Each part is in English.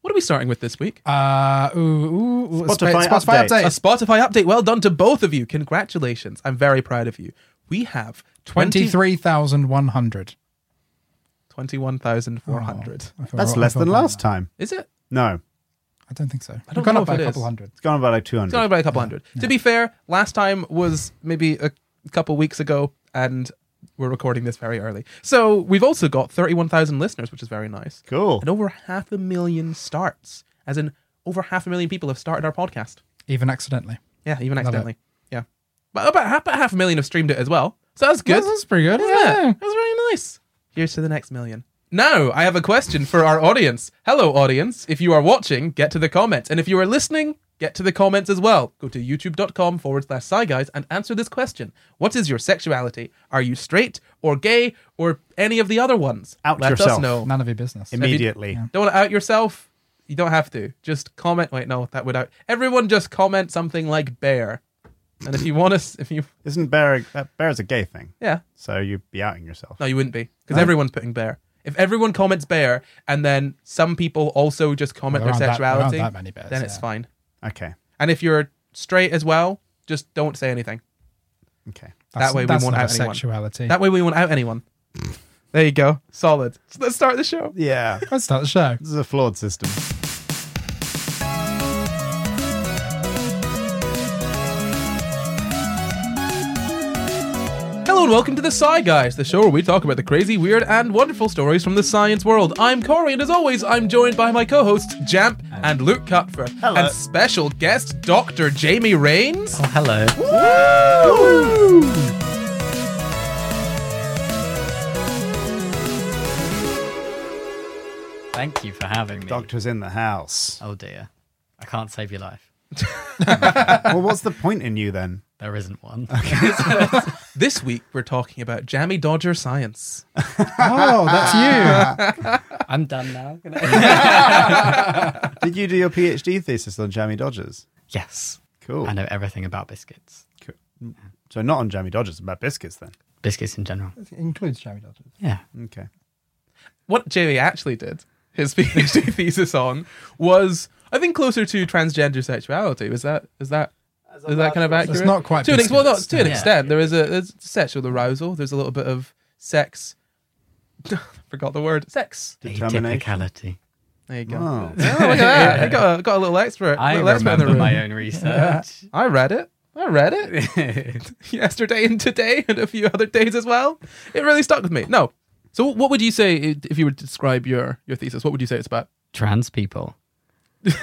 What are we starting with this week? Spotify update. A Spotify update. Well done to both of you. Congratulations. I'm very proud of you. We have 23,100. 21,400. Oh, that's less than last time. Is it? No. I don't think so. It's gone up by a couple hundred. It's gone up by like 200. It's gone up by a couple hundred. Yeah. To be fair, last time was maybe a couple weeks ago, and we're recording this very early. So we've also got 31,000 listeners, which is very nice. Cool. And over 500,000 starts, as in over 500,000 people have started our podcast. Even accidentally. Yeah, even accidentally. Yeah. But about 500,000 have streamed it as well. So that's good. That's pretty good, isn't it? That's really nice. Here's to the next million. Now, I have a question for our audience. Hello, audience. If you are watching, get to the comments. And if you are listening, get to the comments as well. Go to youtube.com/SciGuys and answer this question. What is your sexuality? Are you straight or gay or any of the other ones? Out Let yourself. Us know. None of your business. Immediately. If you don't want to out yourself, you don't have to. Just comment. Wait, no, that would out. Everyone just comment something like bear. And if you want us, if you... Isn't bear... Bear is a gay thing. Yeah. So you'd be outing yourself. No, you wouldn't be. Because everyone's putting bear. If everyone comments bear and then some people also just comment their sexuality, then it's fine. Okay. And if you're straight as well, just don't say anything. Okay. That way we won't out anyone. Sexuality. That way we won't out anyone. There you go. Solid. So let's start the show. Yeah. Let's start the show. This is a flawed system. Hello and welcome to the SciGuys, the show where we talk about the crazy, weird, and wonderful stories from the science world. I'm Corey, and as always, I'm joined by my co-hosts, Jamp and Luke Cutforth. Hello. And special guest, Dr. Jamie Raines. Oh, hello. Woo! Thank you for having me. Doctor's in the house. Oh, dear. I can't save your life. Well, what's the point in you, then? There isn't one. Okay. This week, we're talking about JammiDodger science. Oh, that's you. I'm done now. Did you do your PhD thesis on JammiDodgers? Yes. Cool. I know everything about biscuits. Cool. So not on JammiDodgers, about biscuits then? Biscuits in general. It includes JammiDodgers. Yeah. Okay. What Jamie actually did his PhD thesis on was, I think, closer to transgender sexuality. Is that kind of accurate? It's not quite to an extent. There's sexual arousal. There's a little bit of sex. Forgot the word. Sex. Atypicality. There you go. Oh, look at that! I got a little expert. I remember my own research. Yeah. I read it yesterday and today and a few other days as well. It really stuck with me. No. So, what would you say if you were to describe your thesis? What would you say it's about? Trans people.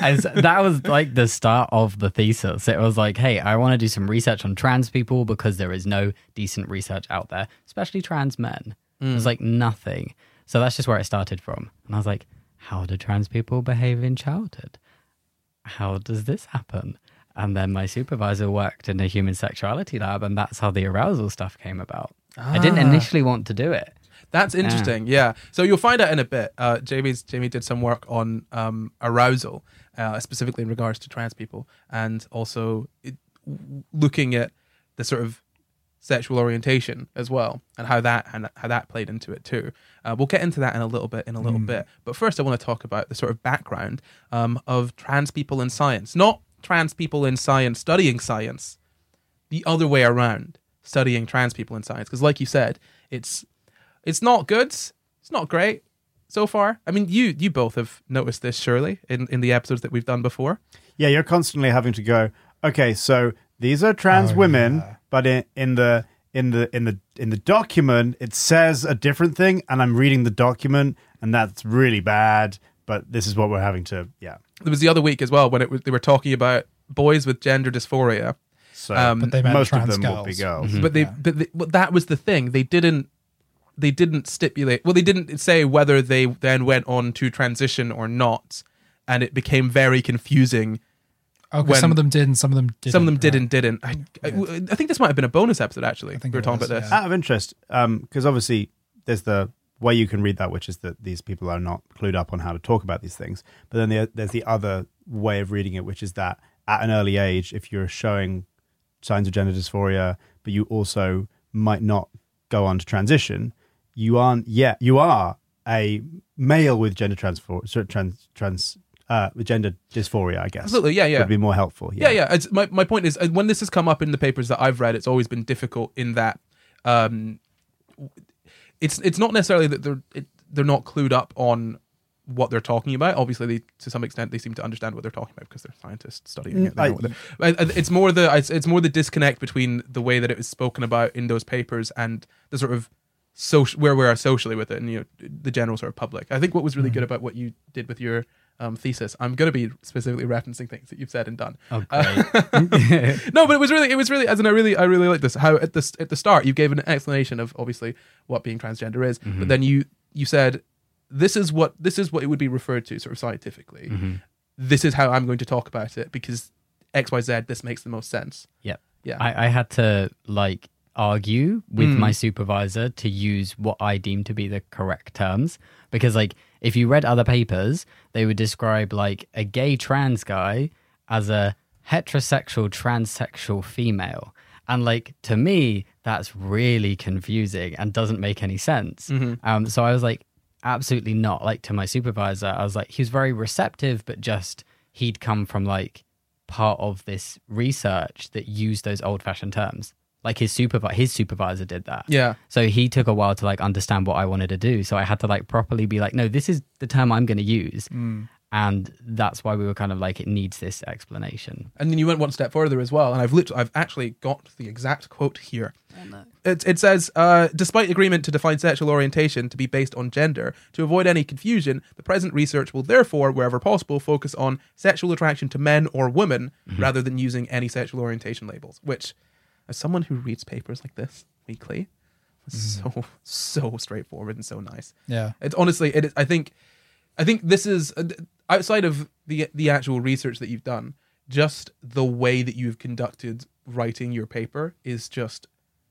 As that was like the start of the thesis. It was like, hey, I want to do some research on trans people because there is no decent research out there, especially trans men. There's like nothing. So that's just where it started from. And I was like, how do trans people behave in childhood? How does this happen? And then my supervisor worked in a human sexuality lab, and that's how the arousal stuff came about. I didn't initially want to do it. That's interesting, yeah. So you'll find out in a bit. Jamie did some work on arousal, specifically in regards to trans people, and also looking at the sort of sexual orientation as well, and how that played into it too. We'll get into that in a little bit. But first, I want to talk about the sort of background of trans people in science. Not trans people in science studying science, the other way around, studying trans people in science. Because, like you said, It's not good. It's not great so far. I mean, you both have noticed this, surely, in the episodes that we've done before. Yeah, you're constantly having to go, okay, so these are trans women, but in the document it says a different thing, and I'm reading the document, and that's really bad. But this is what we're having to. Yeah, there was the other week as well when they were talking about boys with gender dysphoria. So but they most trans of them girls. Will be girls, mm-hmm. but that was the thing. They didn't stipulate. Well, they didn't say whether they then went on to transition or not, and it became very confusing. Okay, some of them did, and some of them didn't. I think this might have been a bonus episode. Actually, I think we were talking about this. Out of interest, because obviously there's the way you can read that, which is that these people are not clued up on how to talk about these things. But then there's the other way of reading it, which is that at an early age, if you're showing signs of gender dysphoria, but you also might not go on to transition. You are a male with gender trans gender dysphoria, I guess. Absolutely, yeah, yeah. Would be more helpful. Yeah, yeah. It's, my point is, when this has come up in the papers that I've read, it's always been difficult in that it's not necessarily that they're not clued up on what they're talking about. Obviously, to some extent, they seem to understand what they're talking about because they're scientists studying it. It's more the disconnect between the way that it was spoken about in those papers and the sort of social, where we are socially with it, and the general sort of public. I think what was really good about what you did with your thesis. I'm going to be specifically referencing things that you've said and done. Okay. No, but it was really. As in, I really like this. How at the start you gave an explanation of obviously what being transgender is, but then you said, This is what it would be referred to sort of scientifically. Mm-hmm. This is how I'm going to talk about it because X, Y, Z, this makes the most sense. Yep. Yeah. I had to argue with my supervisor to use what I deem to be the correct terms. Because if you read other papers, they would describe a gay trans guy as a heterosexual transsexual female. And to me, that's really confusing and doesn't make any sense. Mm-hmm. So I was absolutely not. To my supervisor, I was he was very receptive, but just he'd come from part of this research that used those old-fashioned terms. His supervisor did that. Yeah. So he took a while to understand what I wanted to do. So I had to properly be no, this is the term I'm going to use. Mm. And that's why we were kind of it needs this explanation. And then you went one step further as well. And I've actually got the exact quote here. Oh, no. It says, despite agreement to define sexual orientation to be based on gender, to avoid any confusion, the present research will therefore, wherever possible, focus on sexual attraction to men or women rather than using any sexual orientation labels. Which, as someone who reads papers like this weekly, is so straightforward and so nice. Yeah. It's honestly, it is, I think this is... outside of the actual research that you've done, just the way that you've conducted writing your paper is just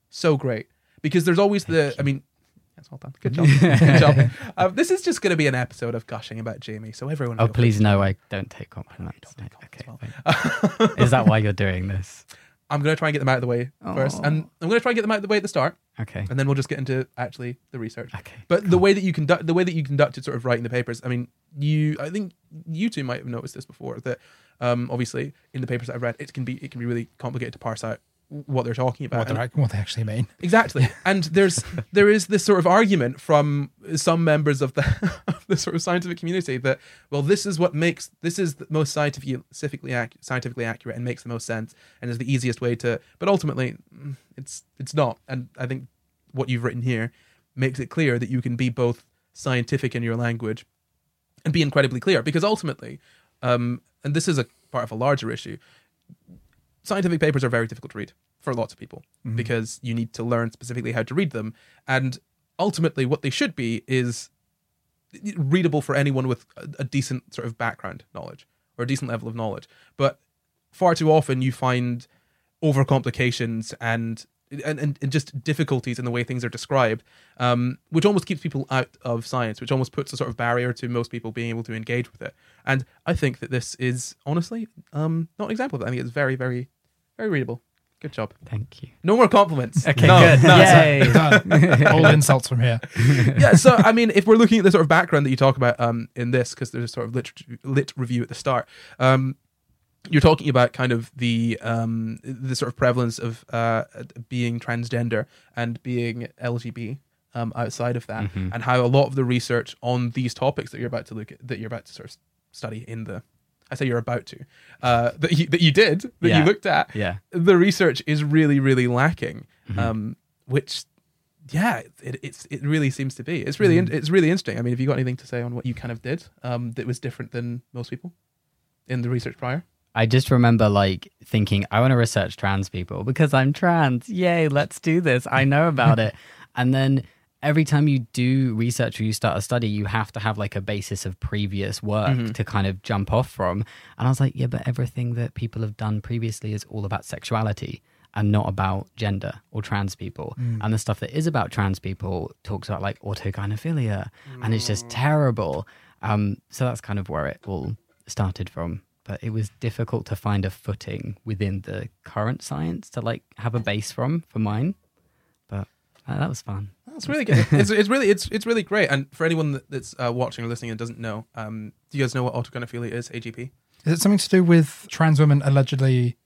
so great. Because there's always that's all done. Good job. Good job. This is just going to be an episode of gushing about Jamie. So everyone... Oh, please no, I don't take compliments. Okay. Is that why you're doing this? I'm going to try and get them out of the way first. And I'm going to try and get them out of the way at the start. Okay. And then we'll just get into actually the research. Okay. But the way that you conducted sort of writing the papers, I think you two might have noticed this before, that obviously in the papers that I've read, it can be really complicated to parse out what they're talking about. What they actually mean. Exactly. And there is this sort of argument from some members of the sort of scientific community that, well, this is the most scientifically accurate and makes the most sense and is the easiest way to, but ultimately it's not. And I think what you've written here makes it clear that you can be both scientific in your language and be incredibly clear, because ultimately, and this is a part of a larger issue, scientific papers are very difficult to read for lots of people because you need to learn specifically how to read them. And ultimately what they should be is readable for anyone with a decent sort of background knowledge or a decent level of knowledge. But far too often you find overcomplications and just difficulties in the way things are described, which almost keeps people out of science, which almost puts a sort of barrier to most people being able to engage with it. And I think that this is honestly not an example of that. I think it's very, very, very readable. Good job. Thank you. No more compliments. Okay, good. No, yay. Done. All insults from here. Yeah, so if we're looking at the sort of background that you talk about in this, because there's a sort of lit review at the start, you're talking about kind of the sort of prevalence of being transgender and being LGBT outside of that, and how a lot of the research on these topics that you're about to look at, that you're about to sort of study in the, I say you're about to, you looked at, the research is really, really lacking, which, yeah, it really seems to be. It's really it's really interesting. Have you got anything to say on what you kind of did that was different than most people in the research prior? I just remember thinking, I want to research trans people because I'm trans. Yay, let's do this. I know about it. And then every time you do research or you start a study, you have to have a basis of previous work to kind of jump off from. And I was yeah, but everything that people have done previously is all about sexuality and not about gender or trans people. Mm. And the stuff that is about trans people talks about autogynephilia and it's just terrible. So that's kind of where it all started from. But it was difficult to find a footing within the current science to have a base from for mine. But That was fun. That's really good. It's really great. And for anyone that's watching or listening and doesn't know, do you guys know what autogynephilia is? AGP? Is it something to do with trans women allegedly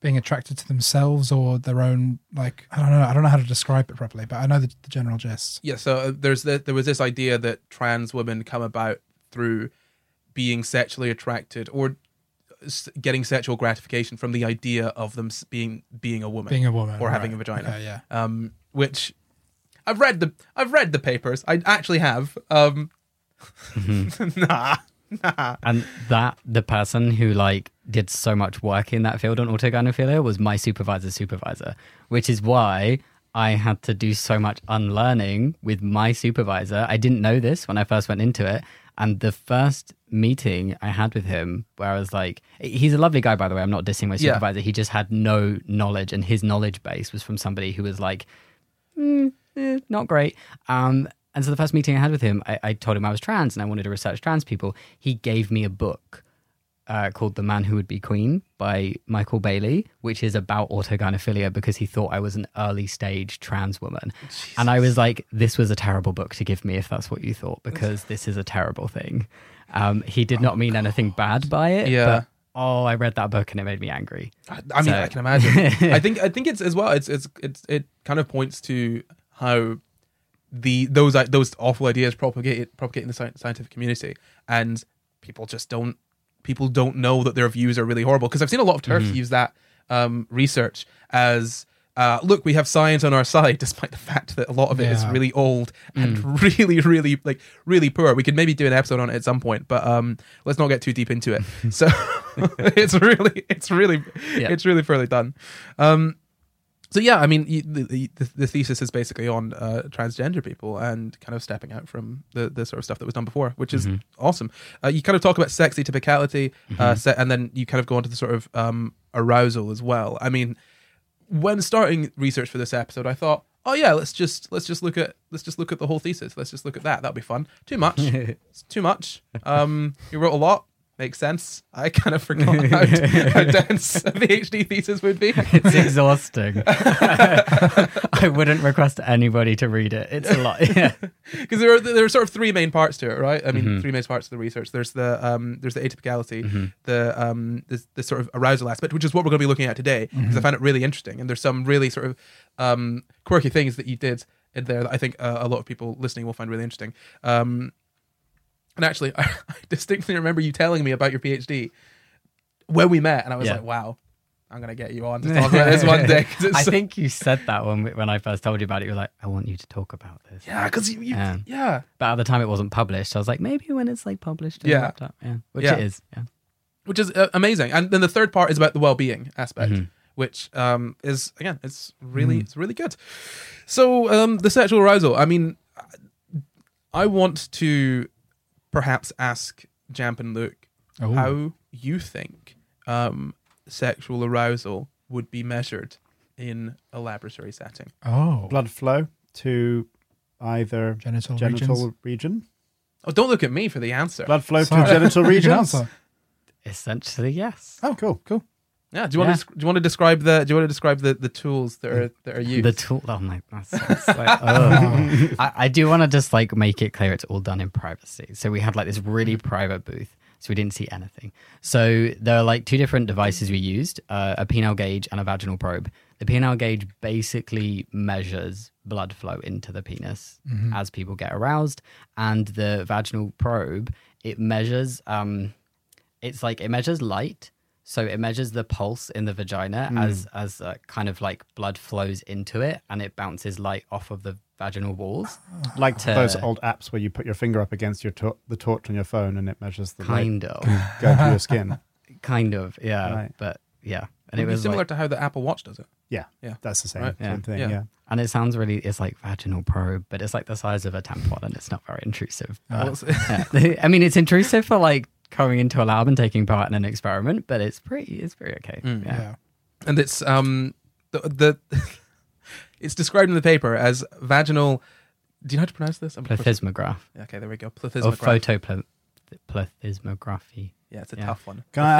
being attracted to themselves or their own, like, I don't know how to describe it properly, but I know the general gist. Yeah. So there was this idea that trans women come about through being sexually attracted or getting sexual gratification from the idea of them being a woman or having a vagina. Okay, yeah. Which I've read the papers. I actually have. Mm-hmm. Nah. And that the person who like did so much work in that field on autogynephilia was my supervisor's supervisor, which is why I had to do so much unlearning with my supervisor. I didn't know this when I first went into it. And the first meeting I had with him where I was like, he's a lovely guy, by the way. I'm not dissing my supervisor. Yeah. He just had no knowledge, and his knowledge base was from somebody who was like, not great. And so the first meeting I had with him, I told him I was trans and I wanted to research trans people. He gave me a book called The Man Who Would Be Queen by Michael Bailey, which is about autogynephilia because he thought I was an early stage trans woman. Jesus. And I was like, this was a terrible book to give me if that's what you thought, because this is a terrible thing. He did not mean anything bad by it. Yeah. But, I read that book and it made me angry. I mean, I can imagine. I think it's as well. It kind of points to how those awful ideas propagate in the scientific community, and people don't know that their views are really horrible. Because I've seen a lot of TERFs use that research as, look, we have science on our side, despite the fact that a lot of it is really old and really poor. We could maybe do an episode on it at some point, but let's not get too deep into it. So it's really poorly done. So yeah, I mean, the thesis is basically on transgender people and kind of stepping out from the sort of stuff that was done before, which is awesome. You kind of talk about sexy typicality, and then you kind of go on to the sort of arousal as well. I mean, when starting research for this episode, I thought, oh yeah, let's just look at the whole thesis. Let's just look at that. That'll be fun. Too much. It's too much. You wrote a lot. Makes sense. I kind of forgot how dense a PhD thesis would be. It's exhausting. I wouldn't request anybody to read it. It's a lot. Yeah, because there are sort of three main parts to it, right? I mean, three main parts of the research. There's the atypicality, the sort of arousal aspect, which is what we're going to be looking at today. Because I found it really interesting, and there's some really sort of quirky things that you did in there that I think a lot of people listening will find really interesting. And actually, I distinctly remember you telling me about your PhD when we met. And I was like, wow, I'm going to get you on to talk about this one day. I think you said that when I first told you about it. You were like, I want you to talk about this. Yeah, because you. But at the time it wasn't published. So I was like, maybe when it's like published. It is. Yeah. Which is amazing. And then the third part is about the well-being aspect. Which is, again, it's really good. So the sexual arousal. I mean, I want to perhaps ask Jamp and Luke how you think sexual arousal would be measured in a laboratory setting. Blood flow to either genital region. Oh, don't look at me for the answer. Blood flow to genital regions. Essentially, yes. Oh, cool. Yeah. Do you want to describe the tools that are used? The tool. Oh my. That's like, I do want to just like make it clear it's all done in privacy. So we had like this really private booth, so we didn't see anything. So there are like two different devices we used: a penile gauge and a vaginal probe. The penile gauge basically measures blood flow into the penis as people get aroused, and the vaginal probe it measures light. So it measures the pulse in the vagina as kind of like blood flows into it, and it bounces light off of the vaginal walls. Like those old apps where you put your finger up against your the torch on your phone and it measures the light going through your skin. Kind of, yeah. Right. But yeah. And it was similar to how the Apple Watch does it. Yeah. That's the same, right? Same thing. Yeah. And it sounds really, it's like vaginal probe, but it's like the size of a tampon and it's not very intrusive. I mean, it's intrusive for like coming into a lab and taking part in an experiment, but it's pretty okay. And it's it's described in the paper as vaginal. Do you know how to pronounce this? Plethysmograph. Okay, there we go. Plethysmograph or photoplethysmography. Yeah, it's a tough one. Can I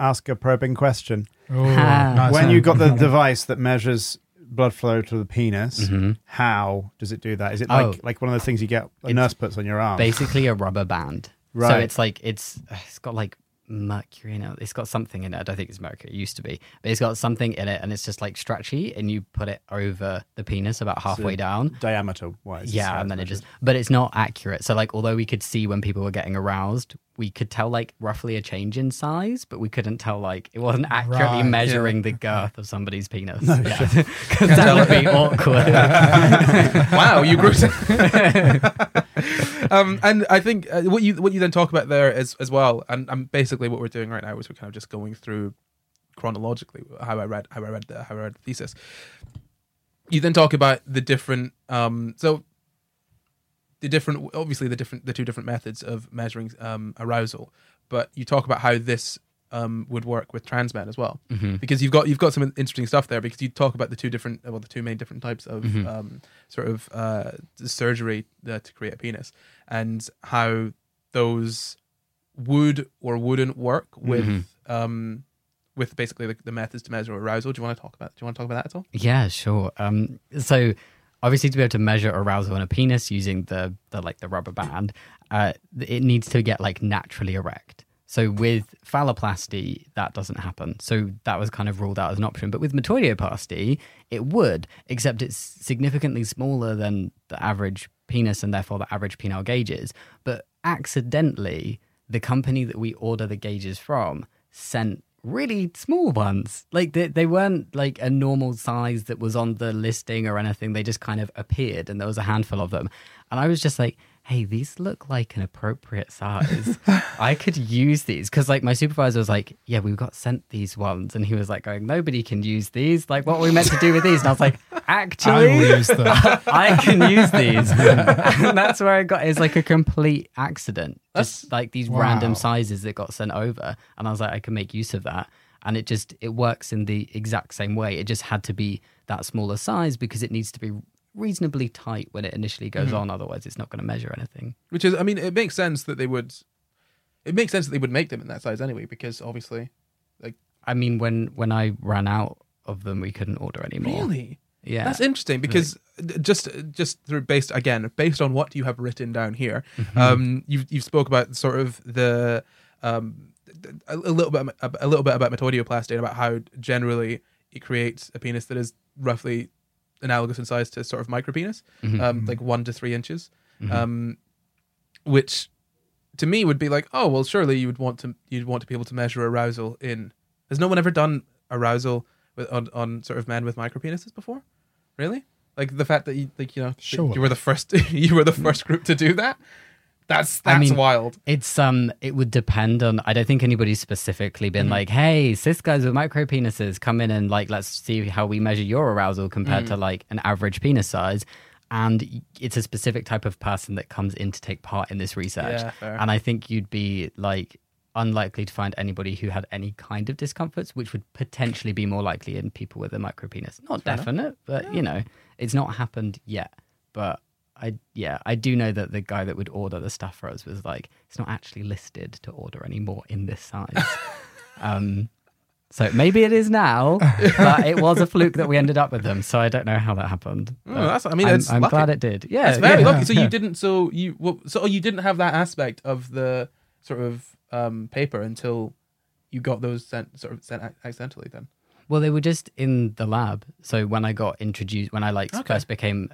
ask a probing question? Nice. When you got the device that measures blood flow to the penis, mm-hmm. how does it do that? Is it like one of those things you get a nurse puts on your arm? Basically a rubber band. Right. So it's like it's got like mercury in it. It's got something in it. I don't think it's mercury. It used to be. But it's got something in it, and it's just like stretchy, and you put it over the penis about halfway down. Diameter-wise. Yeah, and then it just... But it's not accurate. So like, although we could see when people were getting aroused, we could tell like roughly a change in size, but we couldn't tell like... It wasn't accurately measuring the girth of somebody's penis. No, sure. Because that would be awkward. Wow, you grew... And I think what you then talk about there is, as well, and basically what we're doing right now is we're kind of just going through chronologically how I read the thesis. You then talk about the different two different methods of measuring arousal, but you talk about how this would work with trans men as well, mm-hmm. because you've got some interesting stuff there, because you talk about the two main different types of mm-hmm. Surgery to create a penis, and how those would or wouldn't work with mm-hmm. With basically the methods to measure arousal. Do you want to talk about that at all? Yeah, sure. So obviously, to be able to measure arousal in a penis using the rubber band, it needs to get like naturally erect. So with phalloplasty, that doesn't happen. So that was kind of ruled out as an option. But with metoidioplasty, it would, except it's significantly smaller than the average penis and therefore the average penile gauges. But accidentally, the company that we order the gauges from sent really small ones. Like they weren't like a normal size that was on the listing or anything. They just kind of appeared, and there was a handful of them. And I was just like, hey, these look like an appropriate size. I could use these. Because like my supervisor was like, yeah, we've got sent these ones. And he was like going, nobody can use these. Like, what are we meant to do with these? And I was like, actually, I can use these. And that's where I got, it's like a complete accident. Just like these random sizes that got sent over. And I was like, I can make use of that. And it works in the exact same way. It just had to be that smaller size because it needs to be reasonably tight when it initially goes mm-hmm. on, otherwise it's not going to measure anything. Which is, I mean, it makes sense that they would make them in that size anyway, because obviously, like, I mean, when I ran out of them, we couldn't order anymore. Really? Yeah, that's interesting, because really? just through based on what you have written down here, mm-hmm. You've spoke about sort of the a little bit about metoidioplasty and about how generally it creates a penis that is roughly analogous in size to sort of micropenis, mm-hmm. Like 1 to 3 inches, mm-hmm. Which to me would be like, oh well, surely you'd want to be able to measure arousal in. Has no one ever done arousal on sort of men with micropenises before? Really? Like the fact that you were the first group to do that. That's I mean, wild. It's it would depend on. I don't think anybody's specifically been mm-hmm. like, "Hey, cis guys with micro penises, come in and like let's see how we measure your arousal compared mm-hmm. to like an average penis size." And it's a specific type of person that comes in to take part in this research. Yeah, and I think you'd be like unlikely to find anybody who had any kind of discomforts, which would potentially be more likely in people with a micro penis. Not fair definite, enough. But yeah. You know, it's not happened yet. But I do know that the guy that would order the stuff for us was like, it's not actually listed to order anymore in this size. So maybe it is now, but it was a fluke that we ended up with them. So I don't know how that happened. I'm glad it did. Yeah, it's very lucky. So you didn't. So you didn't have that aspect of the sort of paper until you got those sent accidentally then. Well, they were just in the lab. So when I got introduced, when I first became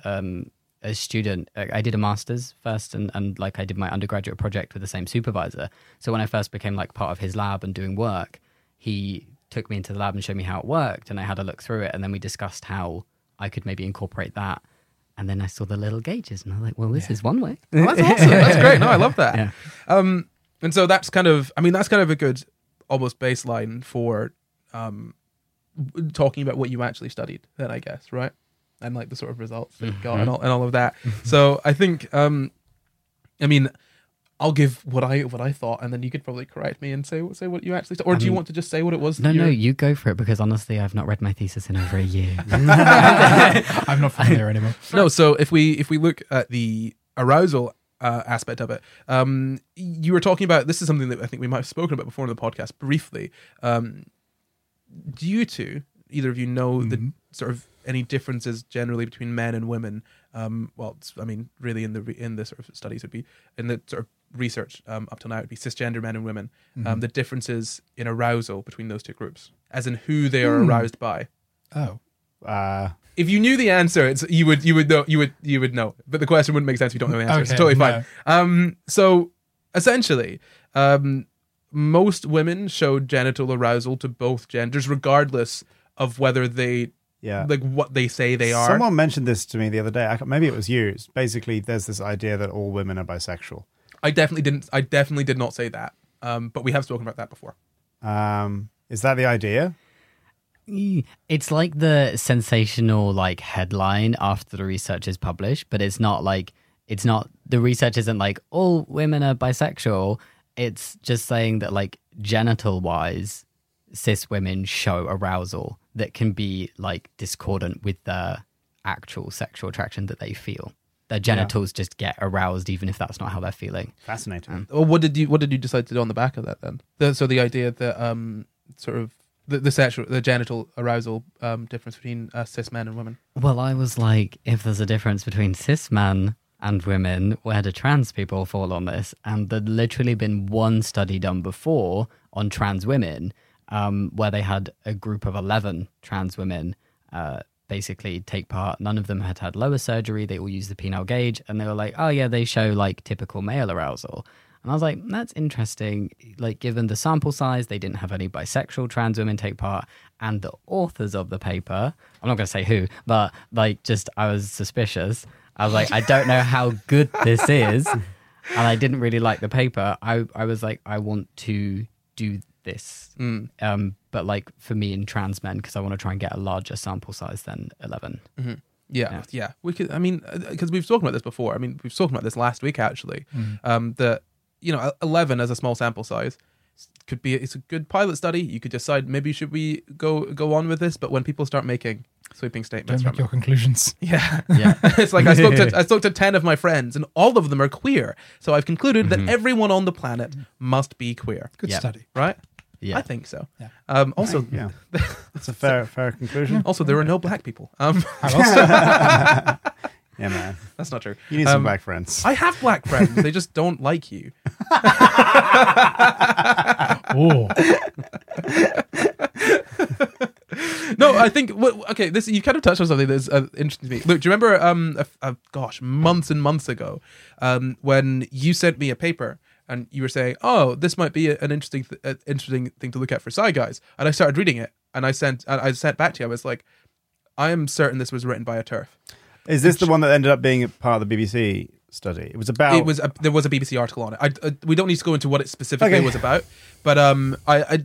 a student, I did a master's first and like I did my undergraduate project with the same supervisor. So when I first became like part of his lab and doing work, he took me into the lab and showed me how it worked, and I had a look through it, and then we discussed how I could maybe incorporate that. And then I saw the little gauges and I was like, well, this is one way. Well, that's awesome. That's great. No, I love that. Yeah. And so that's kind of a good almost baseline for talking about what you actually studied then, I guess, right? And like the sort of results they've got and all of that. So I think, I'll give what I thought, and then you could probably correct me and say what you actually thought. Or do you want to just say what it was? No, you go for it, because honestly, I've not read my thesis in over a year. I'm not familiar anymore. No, so if we look at the arousal aspect of it, you were talking about, this is something that I think we might have spoken about before in the podcast briefly. Do you two, either of you know the sort of any differences generally between men and women. Well, I mean, really in the sort of studies would be in the sort of research up till now, it would be cisgender men and women. Mm-hmm. The differences in arousal between those two groups, as in who they are aroused by. Oh. If you knew the answer, you would know. But the question wouldn't make sense if you don't know the answer. Okay, it's totally fine. No. So essentially, most women showed genital arousal to both genders, regardless of whether they like what they say they are. Someone mentioned this to me the other day. Maybe it was you. It's basically, there's this idea that all women are bisexual. I definitely did not say that. But we have spoken about that before. Is that the idea? It's like the sensational like headline after the research is published, but it's not the research isn't like all women are bisexual. It's just saying that like genital wise, cis women show arousal that can be like discordant with the actual sexual attraction that they feel. Their genitals just get aroused, even if that's not how they're feeling. Fascinating. Well, what did you decide to do on the back of that then? So the idea that sort of the genital arousal difference between cis men and women. Well, I was like, if there's a difference between cis men and women, where do trans people fall on this? And there'd literally been one study done before on trans women, where they had a group of 11 trans women basically take part. None of them had lower surgery. They all used the penile gauge, and they were like, oh yeah, they show like typical male arousal. And I was like, that's interesting. Like, given the sample size, they didn't have any bisexual trans women take part. And the authors of the paper, I'm not going to say who, but like, just, I was suspicious. I was like, I don't know how good this is. And I didn't really like the paper. I was like, I want to do this. But like for me in trans men, because I want to try and get a larger sample size than 11. Mm-hmm. Yeah. We could, I mean, because we've talked about this before. I mean, we've talked about this last week, actually, that, you know, 11 as a small sample size could be, it's a good pilot study. You could decide maybe should we go on with this, but when people start making sweeping statements, don't make your conclusions. Yeah. It's like I spoke to 10 of my friends and all of them are queer. So I've concluded that everyone on the planet must be queer. Good study, right? Yeah. I think so. Yeah. Also, yeah. That's a fair conclusion. Also, there are no black people. Yeah, man. That's not true. You need some black friends. I have black friends. They just don't like you. Oh. No, I think... Okay, this you kind of touched on something that's interesting to me. Luke, do you remember, months and months ago, when you sent me a paper and you were saying, oh, this might be an interesting thing to look at for SciGuys. And I started reading it, and I sent back to you. I was like, I am certain this was written by a TERF. Is this the one that ended up being part of the BBC study? It was about... there was a BBC article on it. We don't need to go into what it specifically was about, but I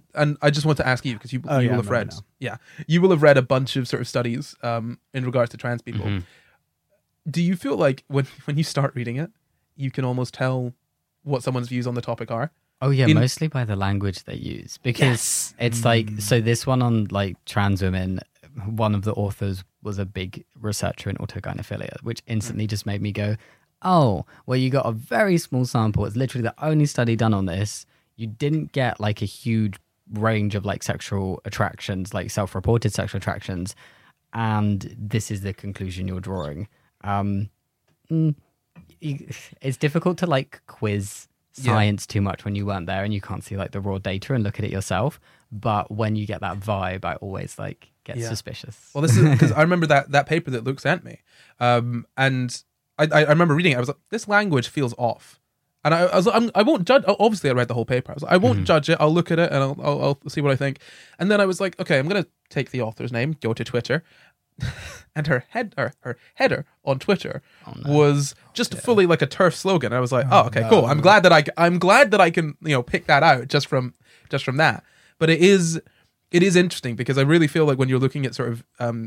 just want to ask you, because you will have read... Yeah, you will have read a bunch of sort of studies in regards to trans people. Mm-hmm. Do you feel like when you start reading it, you can almost tell what someone's views on the topic are? Oh yeah, mostly by the language they use, because it's like... So this one on like trans women, one of the authors was a big researcher in autogynephilia, which instantly just made me go, oh, well, you got a very small sample. It's literally the only study done on this. You didn't get like a huge range of like sexual attractions, like self-reported sexual attractions. And this is the conclusion you're drawing. It's difficult to like quiz science too much when you weren't there and you can't see like the raw data and look at it yourself. But when you get that vibe, I always like... It's suspicious. Well, this is because I remember that paper that Luke sent me, and I remember reading it. I was like, this language feels off, and I was like, I won't judge. Obviously, I read the whole paper. I was like, I won't judge it. I'll look at it and I'll see what I think. And then I was like, okay, I'm gonna take the author's name, go to Twitter, and her header on Twitter was just fully like a TERF slogan. I was like, cool. I'm glad that I can pick that out just from that. But it is. It is interesting because I really feel like when you're looking at sort of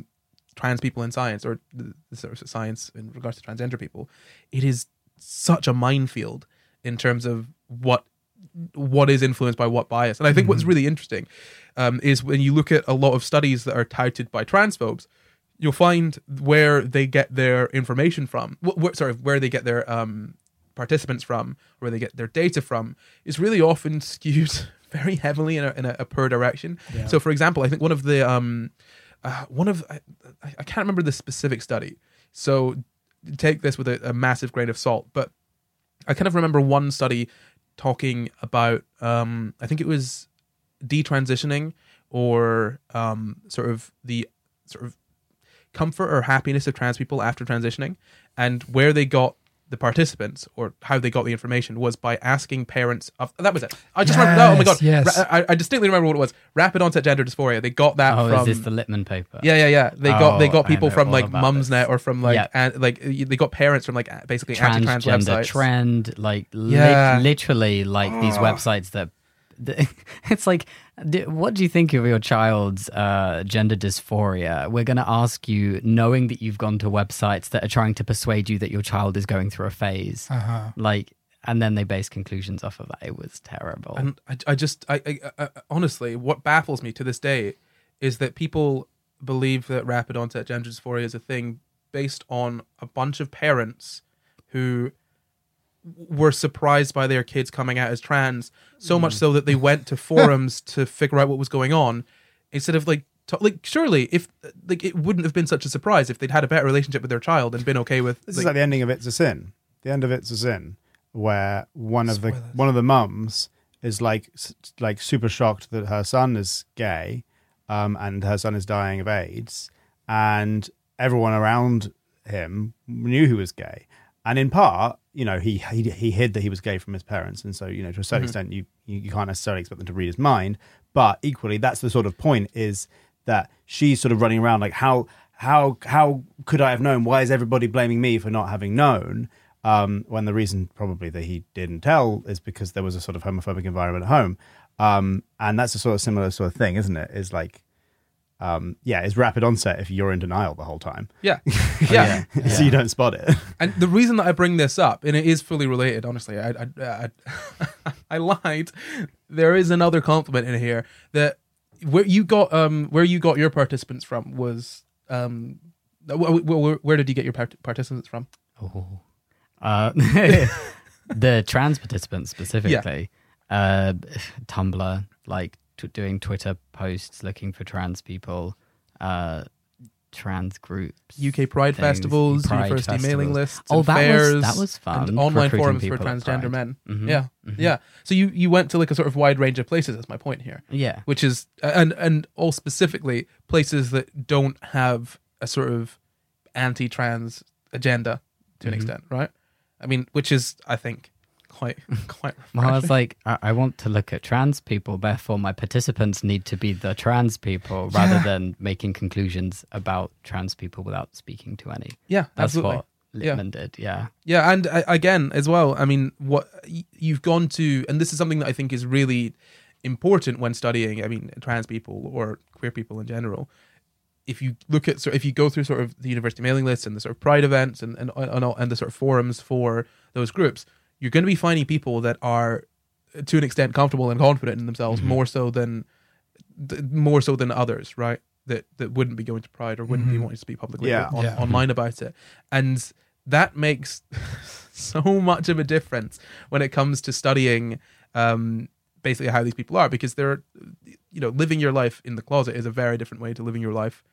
trans people in science or the sort of science in regards to transgender people, it is such a minefield in terms of what is influenced by what bias. And I think what's really interesting is when you look at a lot of studies that are touted by transphobes, you'll find where they get their information from, where they get their participants from, where they get their data from, is really often skewed very heavily in a per direction. So for example, I think one of the I can't remember the specific study, so take this with a massive grain of salt, but I kind of remember one study talking about, I think it was detransitioning or sort of comfort or happiness of trans people after transitioning, and where they got the participants or how they got the information was by asking parents of, that was it. I just remember, oh my God. Yes. I distinctly remember what it was. Rapid onset gender dysphoria. They got that from. Oh, is this the Lippmann paper? Yeah. They got people from like Mumsnet or from like, they got parents from like basically anti-trans websites. Trend, like literally like these websites that, it's like, what do you think of your child's gender dysphoria? We're going to ask you, knowing that you've gone to websites that are trying to persuade you that your child is going through a phase, like, and then they base conclusions off of that. It was terrible. And I honestly, what baffles me to this day is that people believe that rapid onset gender dysphoria is a thing based on a bunch of parents who were surprised by their kids coming out as trans, so much so that they went to forums to figure out what was going on, instead of like surely if like it wouldn't have been such a surprise if they'd had a better relationship with their child and been okay with this. Is like the ending of It's a Sin. The end of It's a Sin, where one of the mums is like super shocked that her son is gay, and her son is dying of AIDS, and everyone around him knew he was gay, and in part, you know, he hid that he was gay from his parents, and so, you know, to a certain extent, you can't necessarily expect them to read his mind. But equally, that's the sort of point, is that she's sort of running around like, how could I have known? Why is everybody blaming me for not having known? When the reason probably that he didn't tell is because there was a sort of homophobic environment at home, and that's a sort of similar sort of thing, isn't it? Is like. It's rapid onset if you're in denial the whole time. Yeah. So you don't spot it. And the reason that I bring this up, and it is fully related, honestly, I lied. There is another compliment in here that where you got your participants from was where did you get your participants from? Oh, the trans participants specifically, Tumblr, like. Doing Twitter posts looking for trans people, trans groups, UK Pride festivals, university mailing lists, fairs. That was fun. And online forums for transgender men. Mm-hmm. Yeah. So you went to like a sort of wide range of places. That's my point here. Yeah, which is and all specifically places that don't have a sort of anti-trans agenda to an extent, right? I mean, which is I think. Quite. Well, I was like, I want to look at trans people, therefore my participants need to be the trans people rather than making conclusions about trans people without speaking to any. Yeah, that's absolutely. What Lippmann did. Yeah, and again as well. I mean, what you've gone to, and this is something that I think is really important when studying. I mean, trans people or queer people in general. If you look at, so if you go through sort of the university mailing lists and the sort of Pride events and the sort of forums for those groups. You're going to be finding people that are, to an extent, comfortable and confident in themselves more so than others, right? That wouldn't be going to Pride or wouldn't be wanting to speak publicly online about it, and that makes so much of a difference when it comes to studying basically how these people are, because they're, you know, living your life in the closet is a very different way to living your life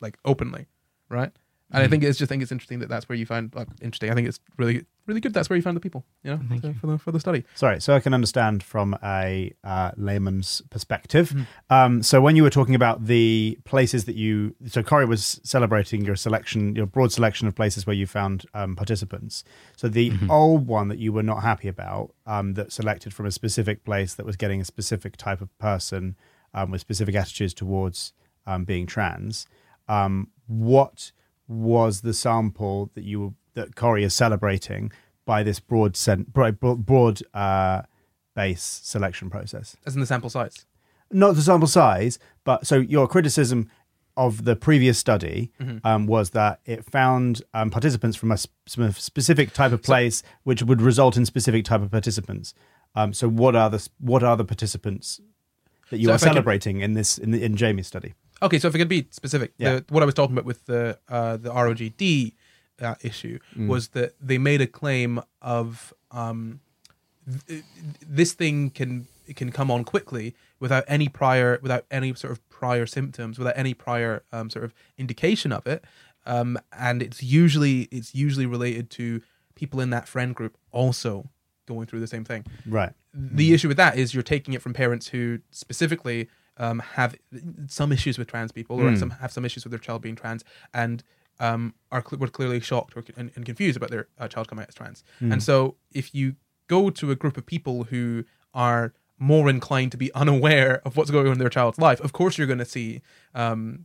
like openly, right? And I think it's interesting that that's where you find interesting. I think it's really, really good. That's where you find the people, you know, for the study. Sorry, so I can understand from a layman's perspective. So when you were talking about the places that you, so Corey was celebrating your selection, your broad selection of places where you found participants. So the old one that you were not happy about, that selected from a specific place that was getting a specific type of person with specific attitudes towards being trans. What was the sample that you that Corey is celebrating by this broad base selection process? As in the sample size? Not the sample size, but so your criticism of the previous study was that it found participants from a specific type of place, which would result in specific type of participants. So what are the participants that you are celebrating in Jamie's study? Okay, so if I could be specific, what I was talking about with the ROGD issue was that they made a claim of this thing can come on quickly without any sort of prior symptoms, without any prior sort of indication of it. And it's usually related to people in that friend group also going through the same thing. Right. The issue with that is you're taking it from parents who specifically have some issues with trans people, or have some issues with their child being trans, and were clearly shocked and confused about their child coming out as trans. And so if you go to a group of people who are more inclined to be unaware of what's going on in their child's life, of course you're going to see an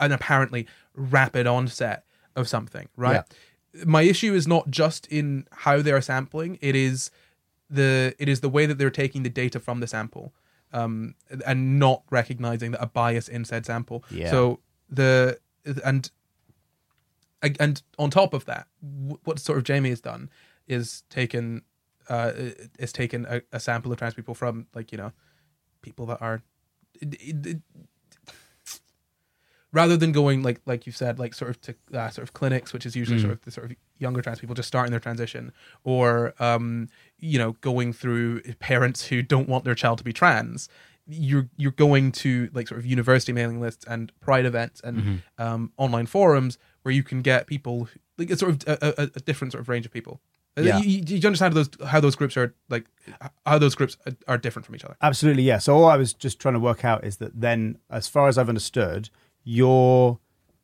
apparently rapid onset of something, right? Yeah. My issue is not just in how they're sampling, it is the way that they're taking the data from the sample and not recognizing that a bias in said sample. Yeah. So and on top of that, what sort of Jamie has done is taken a sample of trans people from, like, you know, people that are, rather than going like you said, like sort of to sort of clinics, which is usually sort of the sort of younger trans people just starting their transition, or you know, going through parents who don't want their child to be trans. You're going to like sort of university mailing lists and pride events and online forums where you can get people, like it's sort of a different sort of range of people. Yeah. You understand how those groups are different from each other. Absolutely, yeah. So all I was just trying to work out is that then, as far as I've understood, your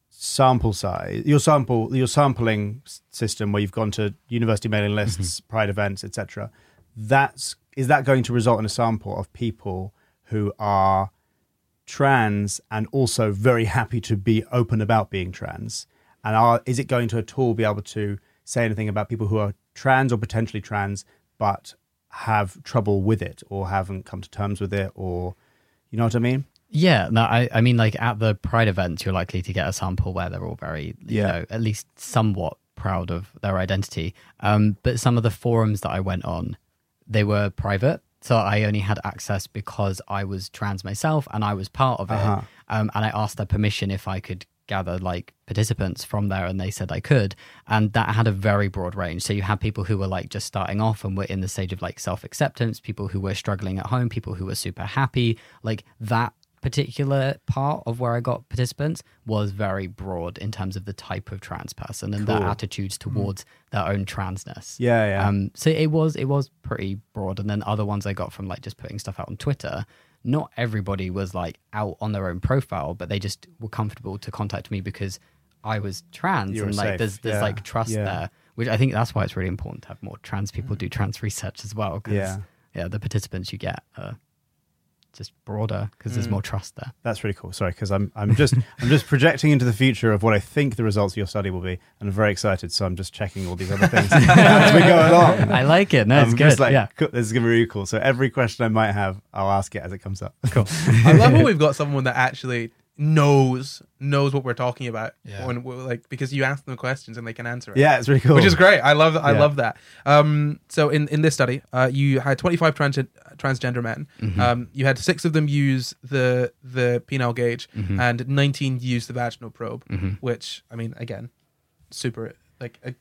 sample size, your sampling system, where you've gone to university mailing lists, pride events, etc. Is that going to result in a sample of people who are trans and also very happy to be open about being trans? And is it going to at all be able to say anything about people who are trans or potentially trans but have trouble with it, or haven't come to terms with it, or, you know what I mean? Yeah, no, I mean, like at the Pride events, you're likely to get a sample where they're all very, you know, at least somewhat proud of their identity. But some of the forums that I went on, they were private. So I only had access because I was trans myself and I was part of it. And I asked their permission if I could gather like participants from there, and they said I could, and that had a very broad range. So you had people who were like just starting off and were in the stage of like self-acceptance, people who were struggling at home, people who were super happy. Like that particular part of where I got participants was very broad in terms of the type of trans person and their attitudes towards their own transness. So it was pretty broad. And then other ones I got from like just putting stuff out on Twitter. Not everybody was like out on their own profile, but they just were comfortable to contact me because I was trans. You're and like safe. There's like trust there, which I think that's why it's really important to have more trans people do trans research as well. Because the participants you get are just broader because there's more trust there. That's really cool. Sorry, because I'm just projecting into the future of what I think the results of your study will be, and I'm very excited, so I'm just checking all these other things as we go along. I like it. No, it's good. Like, cool, this is gonna be really cool. So every question I might have, I'll ask it as it comes up. Cool. I love when we've got someone that actually knows what we're talking about, when we're like, because you ask them questions and they can answer it. Yeah, it's really cool, which is great. I love that. So in this study, you had 25 transgender men. You had 6 of them use the penile gauge, and 19 use the vaginal probe, which, I mean, again, super, like a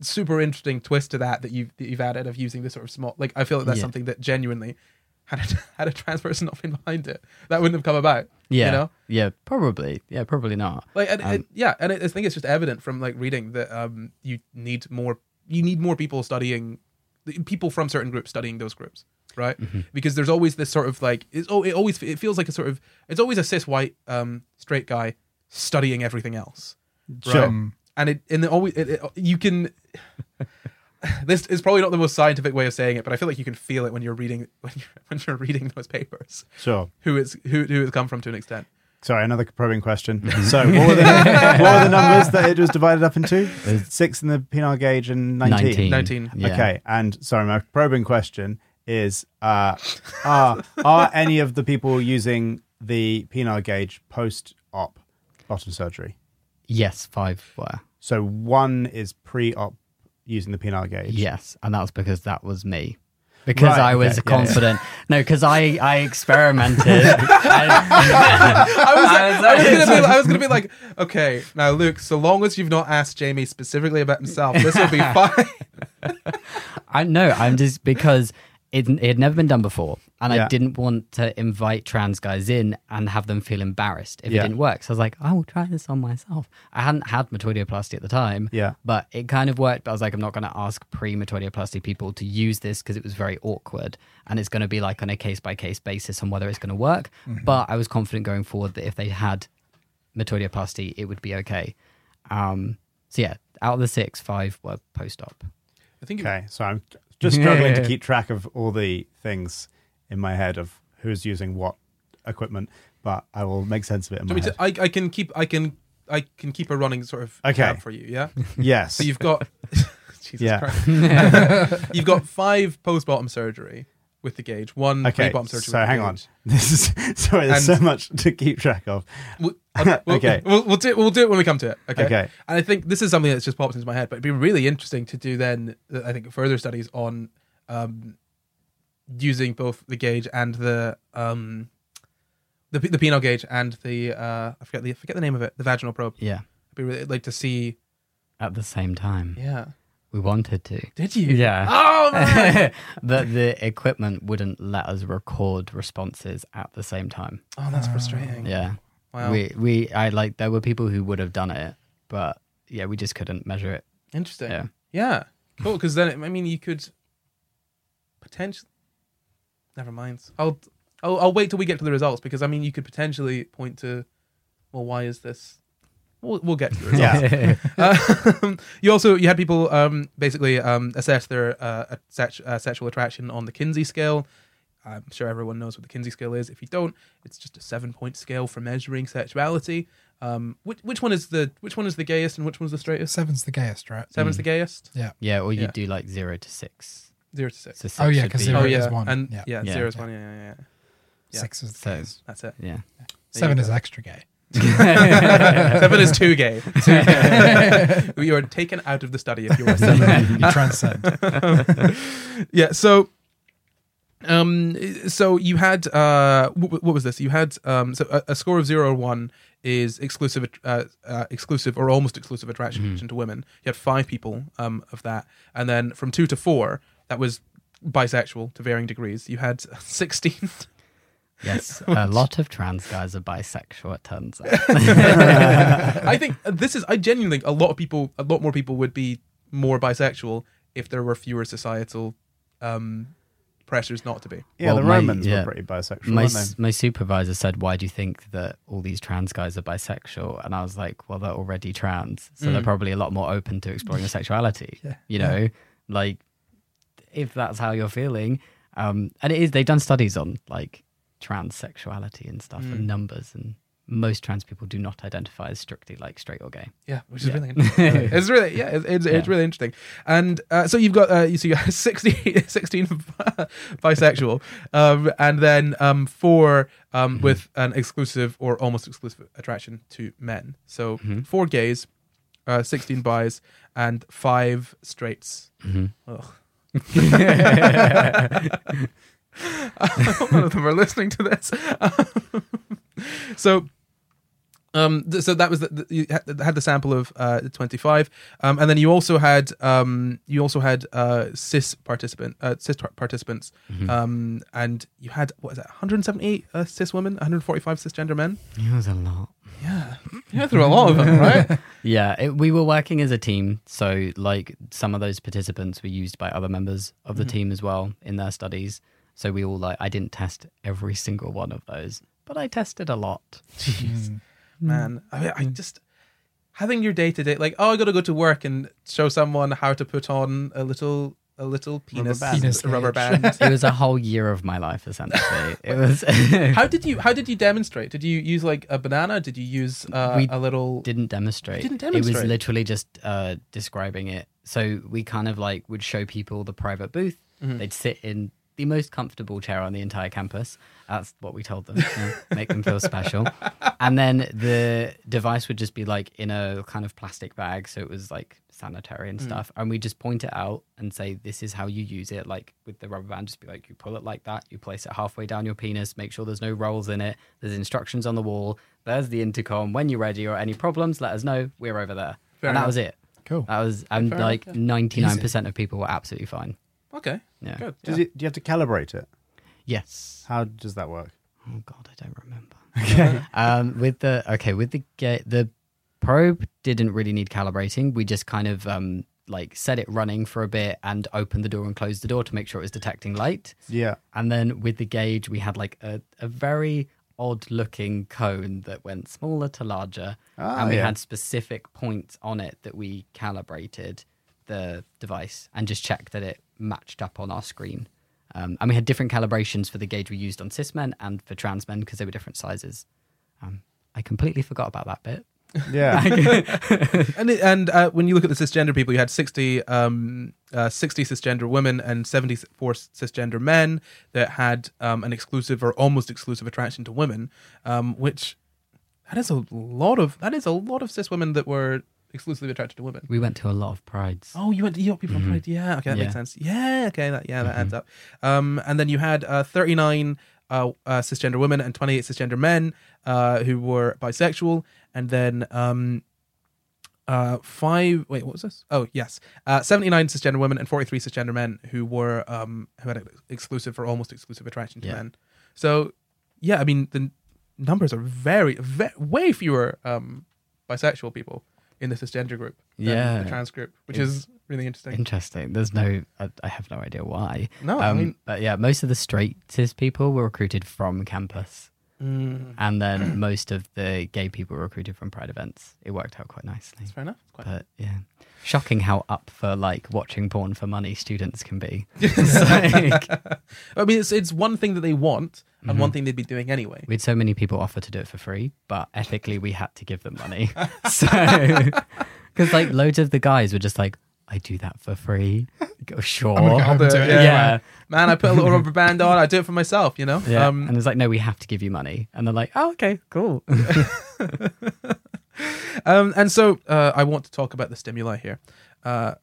super interesting twist to that you've added of using this sort of small, like, I feel like that's something that genuinely had a trans person not been behind it, that wouldn't have come about. Yeah, you know? Probably not. Like, and I think it's just evident from like reading that you need more people studying, people from certain groups studying those groups, right? Because there's always this sort of like, it feels like a sort of, it's always a cis white straight guy studying everything else, right? Sure. And you can. This is probably not the most scientific way of saying it, but I feel like you can feel it when you're reading when you're reading those papers. Sure, who it's come from to an extent. Sorry, another probing question. So what were the numbers that it was divided up into? 6 in the penile gauge and 19. 19. Yeah. Okay, and sorry, my probing question is: are any of the people using the penile gauge post-op bottom surgery? Yes, 5 were. So 1 is pre-op, using the penile gauge. Yes, and that was because that was me. Because I was confident. Yeah. No, because I experimented. I was going to be like, okay, now Luke, so long as you've not asked Jamie specifically about himself, this will be fine. I know, I'm just, because It had never been done before, and I didn't want to invite trans guys in and have them feel embarrassed if it didn't work. So I was like, I will try this on myself. I hadn't had metoidioplasty at the time, but it kind of worked. But I was like, I'm not going to ask pre-metoidioplasty people to use this because it was very awkward, and it's going to be like on a case-by-case basis on whether it's going to work. Mm-hmm. But I was confident going forward that if they had metoidioplasty, it would be okay. So yeah, out of the 6, 5 were post-op. I think so I'm just struggling to keep track of all the things in my head of who's using what equipment, but I will make sense of it in my head. I can keep a running sort of tab for you, yeah? Yes. So you've got Christ. You've got 5 post-bottom surgery with the gauge, 1 pre-bottom surgery. So hang on. This is there's so much to keep track of. We'll do it when we come to it. Okay. And I think this is something that's just popped into my head, but it'd be really interesting to do then, I think, further studies on using both the gauge and the penile gauge and the I forget the name of it, the vaginal probe. Yeah, I'd be really like to see at the same time. Yeah. We wanted to. Did you? Yeah. Oh, man! the equipment wouldn't let us record responses at the same time. Oh, that's frustrating. Yeah. Wow. There were people who would have done it, but yeah, we just couldn't measure it. Interesting. Yeah. Cool, because then, you could potentially... Never mind. I'll wait till we get to the results, because, you could potentially point to, well, why is this... We'll get to the results. You had people basically assess their sexual attraction on the Kinsey scale. I'm sure everyone knows what the Kinsey scale is. If you don't, it's just a 7-point scale for measuring sexuality. Which one is the gayest and which one's the straightest? 7's the gayest, right? 7's the gayest. Yeah. Yeah. Or you do like 0 to 6. 0 to 6. So 6 because 0 is 1. And 0 is 1. Yeah. 6 is the gayest. That's it. Yeah. 7 is extra gay. 7 is too gay. You are taken out of the study if you're 7. You transcend. So you had what was this? You had a score of 0 or 1 is exclusive or almost exclusive attraction to women. You had 5 people of that, and then from 2 to 4, that was bisexual to varying degrees. You had 16. Yes, a lot of trans guys are bisexual, it turns out. I genuinely think a lot more people would be more bisexual if there were fewer societal pressures not to be. Yeah, well, the Romans were pretty bisexual, weren't they? My supervisor said, why do you think that all these trans guys are bisexual? And I was like, well, they're already trans, so they're probably a lot more open to exploring their sexuality. Like, if that's how you're feeling. And it is, they've done studies on, like, trans sexuality and stuff and numbers, and most trans people do not identify as strictly like straight or gay, which is really interesting. It's really interesting. And so you've got you have 16 bisexual, and then 4 with an exclusive or almost exclusive attraction to men, so 4 gays, 16 bis, and 5 straights. Ugh. None of them are listening to this. So that was you had the sample of 25, and then you also had cis participants, and you had, what is that, 178 cis women, 145 cisgender men. It was a lot. Yeah, you went through a lot of them, right? We were working as a team, so like some of those participants were used by other members of the team as well in their studies. So we all, like, I didn't test every single one of those, but I tested a lot. Jeez, man. I just, having your day-to-day, like, I got to go to work and show someone how to put on a little rubber band. It was a whole year of my life, essentially. It was. How did you demonstrate? Did you use, like, a banana? Did you use a little... We didn't demonstrate. It was literally just describing it. So we kind of, like, would show people the private booth. They'd sit in the most comfortable chair on the entire campus. That's what we told them, make them feel special. And then the device would just be like in a kind of plastic bag, so it was like sanitary and stuff. And we just point it out and say, this is how you use it. Like with the rubber band, just be like, you pull it like that, you place it halfway down your penis, make sure there's no rolls in it, there's instructions on the wall, there's the intercom, when you're ready or any problems, let us know, we're over there. Fair enough. That was it. Cool. That was, and like 99% of people were absolutely fine. Okay. Yeah. Good. Do you have to calibrate it? Yes. How does that work? Oh God, I don't remember. Okay. With the probe didn't really need calibrating. We just kind of set it running for a bit and opened the door and closed the door to make sure it was detecting light. Yeah. And then with the gauge, we had a very odd looking cone that went smaller to larger. And we had specific points on it that we calibrated the device and just checked that it matched up on our screen. And we had different calibrations for the gauge we used on cis men and for trans men because they were different sizes. I completely forgot about that bit. Yeah. and when you look at the cisgender people, you had 60 cisgender women and 74 cisgender men that had an exclusive or almost exclusive attraction to women, which that is a lot of cis women that were exclusively attracted to women. We went to a lot of prides. Oh, you went to EOP from Pride? Yeah, okay, that makes sense. Yeah, okay, that adds up. And then you had 39 cisgender women and 28 cisgender men who were bisexual, and then 79 cisgender women and 43 cisgender men who were who had exclusive or almost exclusive attraction to men. So yeah, I mean the numbers are way fewer bisexual people in the cisgender group than the trans group, which is really interesting. There's no... I have no idea why. No, I mean... But yeah, most of the straight cis people were recruited from campus. Mm. And then most of the gay people were recruited from Pride events. It worked out quite nicely. That's fair enough. Shocking how up for watching porn for money students can be. I mean, it's one thing that they want and one thing they'd be doing anyway. We had so many people offer to do it for free, but ethically we had to give them money. Because loads of the guys were just like, I do that for free. Sure. I'll do it. Yeah. Man, I put a little rubber band on. I do it for myself, you know? Yeah. And it's like, no, we have to give you money. And they're like, oh, okay, cool. And so I want to talk about the stimuli here,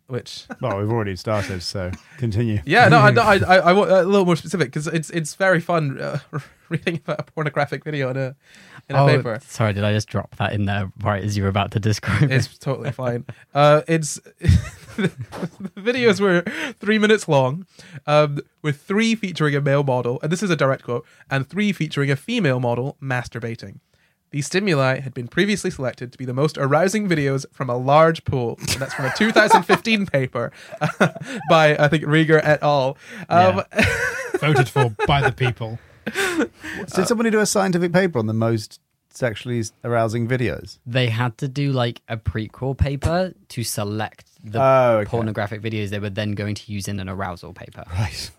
which... Well, we've already started, so continue. Yeah, no, I want a little more specific because it's very fun reading about a pornographic video in a paper. Sorry, did I just drop that in there right as you were about to describe it? It's totally fine. The videos were 3 minutes long, with three featuring a male model, and this is a direct quote, and three featuring a female model masturbating. These stimuli had been previously selected to be the most arousing videos from a large pool. And that's from a 2015 paper by, I think, Rieger et al. Voted for by the people. Did somebody do a scientific paper on the most sexually arousing videos? They had to do a prequel paper to select the pornographic videos they were then going to use in an arousal paper. Right.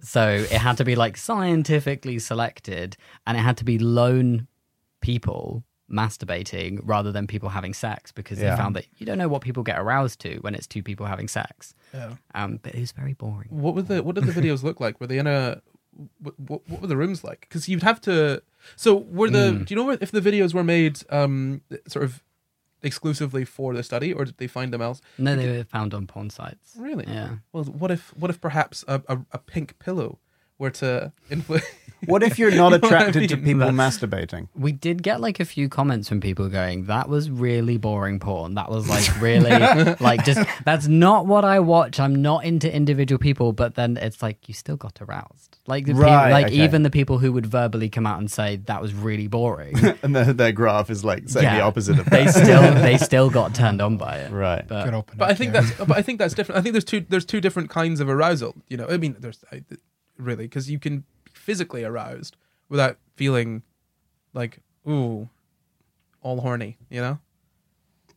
So it had to be scientifically selected, and it had to be lone people masturbating rather than people having sex, because they found that you don't know what people get aroused to when it's two people having sex. Yeah. But it was very boring. What did the videos look like? Were they in a... What were the rooms like? Because you'd have to... So were the... Do you know if the videos were made sort of exclusively for the study, or did they find them else? No, they were found on porn sites. Really? Yeah. Well, what if perhaps a pink pillow were to influence... What if you're not attracted to people masturbating? We did get a few comments from people going, that was really boring porn. That was really that's not what I watch. I'm not into individual people. But then it's you still got aroused. Even the people who would verbally come out and say that was really boring, and their graph is saying the opposite of that. They still got turned on by it. Right. But I think that's different. I think there's two different kinds of arousal. You know, I mean, there's really, because you can physically aroused without feeling ooh, all horny, you know?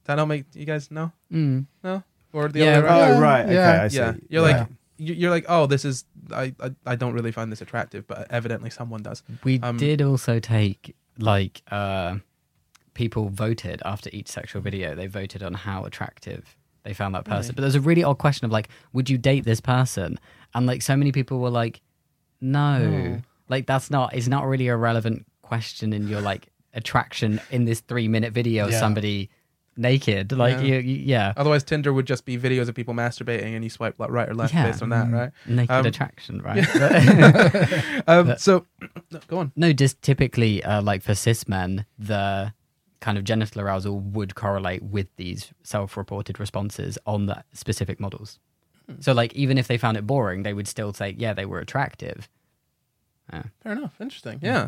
That don't make you guys know? Mm. No? Or the other way around? Oh, right. Okay, yeah. I see. Yeah. You're like, oh, this is, I don't really find this attractive, but evidently someone does. We did also take, people voted after each sexual video. They voted on how attractive they found that person. Really? But there's a really odd question of, would you date this person? And, so many people were no. That's not, it's not really a relevant question in your attraction in this 3 minute video of somebody naked. Otherwise Tinder would just be videos of people masturbating and you swipe right or left based on that, right? Naked attraction, right? Yeah. Go on. No, just typically for cis men, the kind of genital arousal would correlate with these self-reported responses on the specific models. So, like, even if they found it boring, they would still say, yeah, they were attractive. Fair enough. Interesting. Yeah.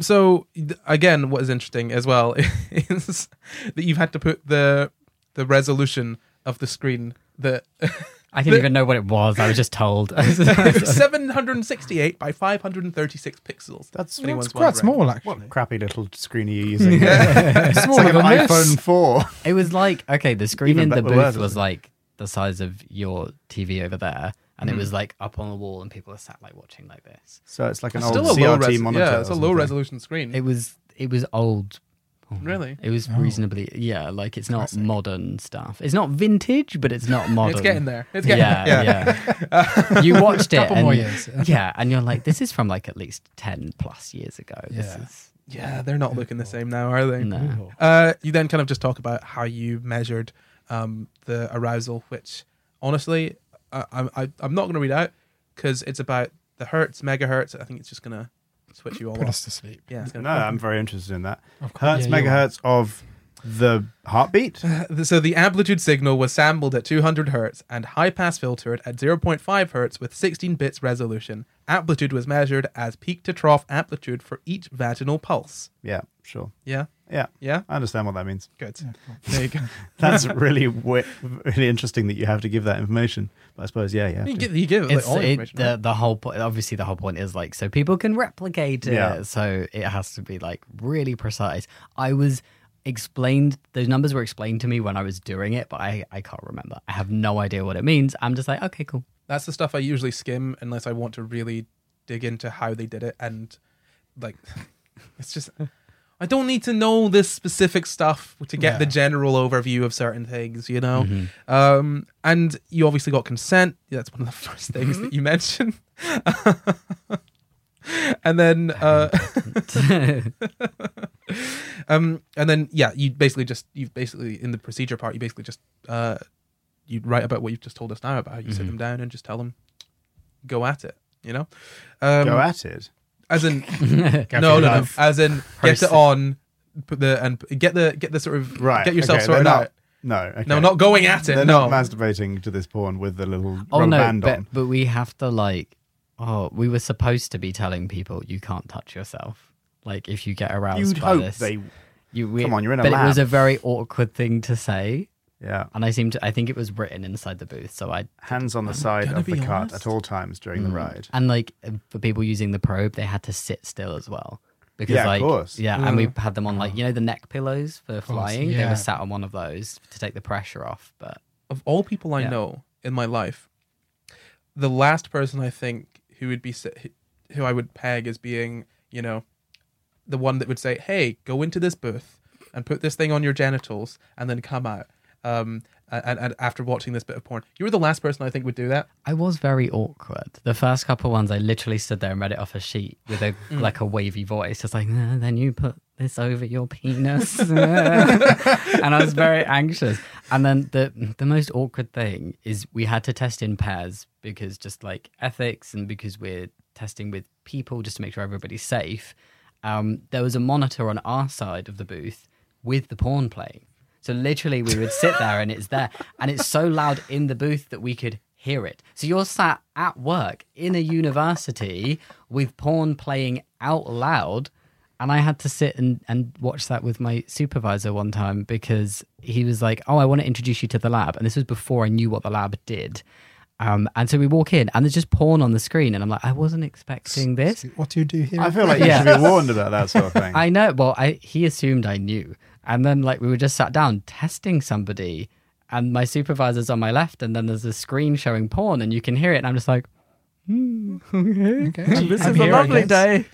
So, again, what is interesting as well is that you've had to put the resolution of the screen that... I didn't even know what it was. I was just told. 768 by 536 pixels. That's quite small, actually. What crappy little screen are you using? Yeah. Smaller like than an iPhone 4. It was like, okay, the screen even in the booth was like the size of your TV over there. And it was like up on the wall and people are sat like watching like this. So it's like an old CRT monitor. Yeah, it's a low resolution screen. It was old. Really? It was reasonably, like it's not modern stuff. It's not vintage, but it's not modern. It's getting there. Yeah. You watched it. A couple more years. Yeah, and you're like, this is from like at least 10 plus years ago. Yeah. They're not looking the same now, are they? No. You then kind of just talk about how you measured the arousal, which honestly, I'm not going to read out because it's about the hertz, megahertz. I think it's just going to switch you all off. Put us to sleep. Yeah. I'm very interested in that. Hertz, megahertz of the heartbeat? So the amplitude signal was sampled at 200 hertz and high-pass filtered at 0.5 hertz with 16 bits resolution. Amplitude was measured as peak-to-trough amplitude for each vaginal pulse. Yeah, sure. Yeah. I understand what that means. Good. Yeah, cool. There you go. That's really really interesting that you have to give that information. But I suppose, you give like, all the information. The whole point, obviously, the whole point is like, so people can replicate it. Yeah. So it has to be like really precise. Those numbers were explained to me when I was doing it, but I can't remember. I have no idea what it means. I'm just like, okay, cool. That's the stuff I usually skim unless I want to really dig into how they did it. And like, it's just... I don't need to know this specific stuff to get the general overview of certain things, you know? Mm-hmm. And you obviously got consent. That's one of the first things that you mentioned. And then... you basically, in the procedure part, you basically just... you write about what you've just told us now about. You sit them down and just tell them, go at it, you know? Go at it? As in, no. As in, get it on, get yourself sorted out. No, not going at it. They're not masturbating to this porn with the little band on. But we have to we were supposed to be telling people you can't touch yourself. Like if you get aroused come on, you're in a lab. But it was a very awkward thing to say. Yeah, and I think it was written inside the booth. So I hands on the side of the cart at all times during the ride. And like for people using the probe, they had to sit still as well because of course. And we had them on the neck pillows for flying. Yeah. They were sat on one of those to take the pressure off. But of all people I know in my life, the last person I think who I would peg as being the one that would say, "Hey, go into this booth and put this thing on your genitals and then come out." And after watching this bit of porn, you were the last person I think would do that. I was very awkward. The first couple ones, I literally stood there and read it off a sheet with a like a wavy voice. It's like, then you put this over your penis, and I was very anxious. And then the most awkward thing is we had to test in pairs because just like ethics and because we're testing with people just to make sure everybody's safe. There was a monitor on our side of the booth with the porn playing. So literally we would sit there and it's there and it's so loud in the booth that we could hear it. So you're sat at work in a university with porn playing out loud. And I had to sit and watch that with my supervisor one time because he was like, "Oh, I want to introduce you to the lab." And this was before I knew what the lab did. And so we walk in and there's just porn on the screen. And I'm like, I wasn't expecting this. What do you do here? I feel like you should be warned about that sort of thing. I know. Well, he assumed I knew. And then we were just sat down testing somebody and my supervisor's on my left and then there's a screen showing porn and you can hear it. And I'm just like, okay. This is a lovely day.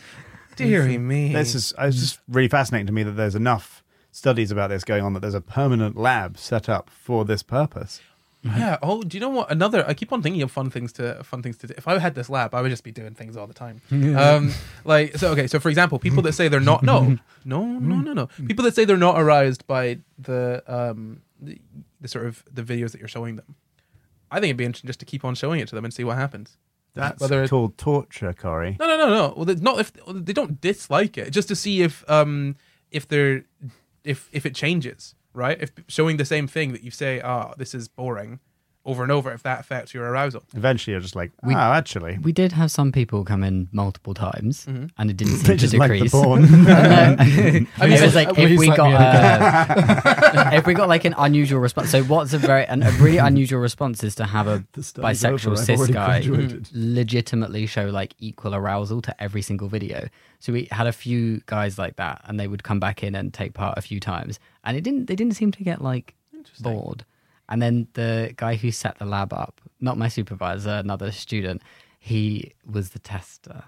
Deary me. It's just really fascinating to me that there's enough studies about this going on that there's a permanent lab set up for this purpose. Yeah. Oh, do you know what? I keep on thinking of fun things to do. If I had this lab, I would just be doing things all the time. So for example, people that say they're not people that say they're not aroused by the sort of the videos that you're showing them. I think it'd be interesting just to keep on showing it to them and see what happens. That's called torture, Corey. No. Well, it's not if they don't dislike it, just to see if it changes. Right, if showing the same thing that you say, this is boring, over and over if that affects your arousal. Eventually you're just like, actually. We did have some people come in multiple times and it didn't seem to decrease. It was like if we got if we got like an unusual response. So what's a really unusual response is to have a bisexual cis guy legitimately show like equal arousal to every single video. So we had a few guys like that and they would come back in and take part a few times and they didn't seem to get like bored. And then the guy who set the lab up, not my supervisor, another student, he was the tester.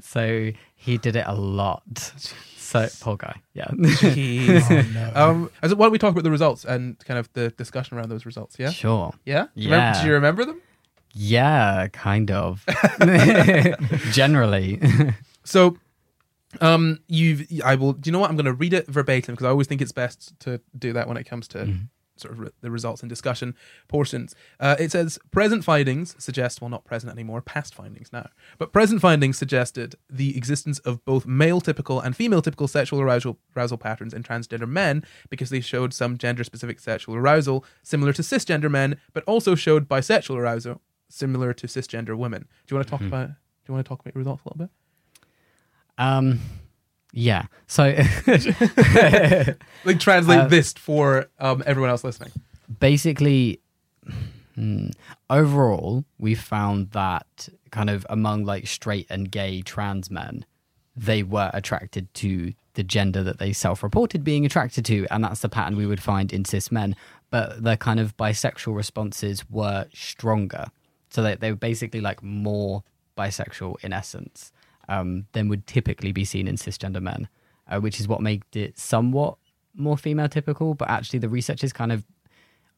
So he did it a lot. Jeez. So, poor guy. Yeah. Jeez. Oh, no. Why don't we talk about the results and kind of the discussion around those results? Yeah. Sure. Yeah? Do you remember them? Yeah, kind of. Generally. So... do you know what? I'm going to read it verbatim because I always think it's best to do that when it comes to sort of the results and discussion portions. It says, present findings suggest, well, not present anymore, past findings now, but present findings suggested the existence of both male typical and female typical sexual arousal patterns in transgender men because they showed some gender specific sexual arousal similar to cisgender men, but also showed bisexual arousal similar to cisgender women. Do you want to talk about your results a little bit? Yeah. So, like, translate this for everyone else listening. Basically, overall, we found that kind of among like straight and gay trans men, they were attracted to the gender that they self-reported being attracted to, and that's the pattern we would find in cis men. But the kind of bisexual responses were stronger, so that they were basically like more bisexual in essence. Than would typically be seen in cisgender men, which is what made it somewhat more female typical. But actually the research is kind of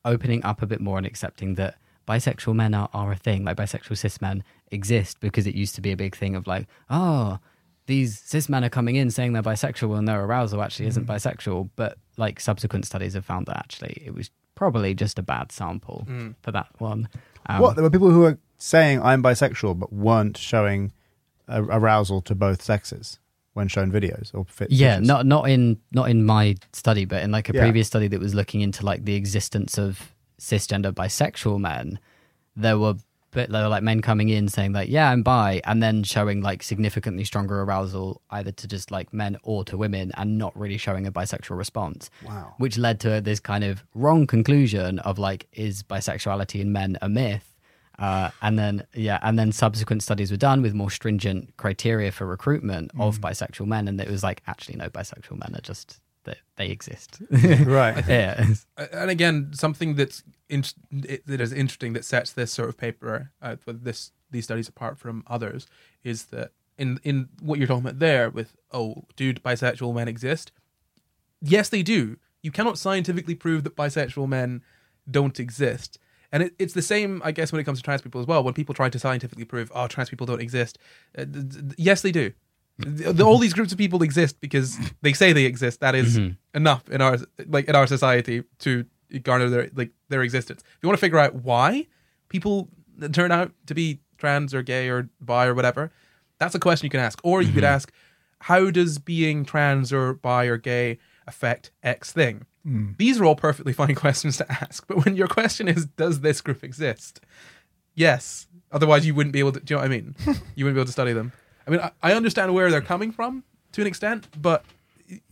opening up a bit more and accepting that bisexual men are a thing. Like bisexual cis men exist because it used to be a big thing of like, oh, these cis men are coming in saying they're bisexual and their arousal actually isn't bisexual. But like subsequent studies have found that actually it was probably just a bad sample for that one. There were people who were saying I'm bisexual but weren't showing arousal to both sexes when shown videos or fit pictures. not in my study, but in like a previous study that was looking into like the existence of cisgender bisexual men, there were like men coming in saying like, yeah, I'm bi, and then showing like significantly stronger arousal either to just like men or to women and not really showing a bisexual response. Wow. Which led to this kind of wrong conclusion of like, is bisexuality in men a myth? And then subsequent studies were done with more stringent criteria for recruitment of bisexual men, and it was like, actually, no, bisexual men are just that they exist, right? And again, something that is interesting that sets this sort of paper, these studies apart from others, is that in what you're talking about there with bisexual men exist? Yes, they do. You cannot scientifically prove that bisexual men don't exist. And it's the same, I guess, when it comes to trans people as well. When people try to scientifically prove, trans people don't exist. Yes, they do. All these groups of people exist because they say they exist. That is enough in our society to garner their existence. If you want to figure out why people turn out to be trans or gay or bi or whatever, that's a question you can ask. Or you could ask, how does being trans or bi or gay affect X thing? These are all perfectly fine questions to ask, but when your question is, does this group exist? Yes. Otherwise you wouldn't be able to, do you know what I mean? You wouldn't be able to study them. I mean, I understand where they're coming from to an extent, but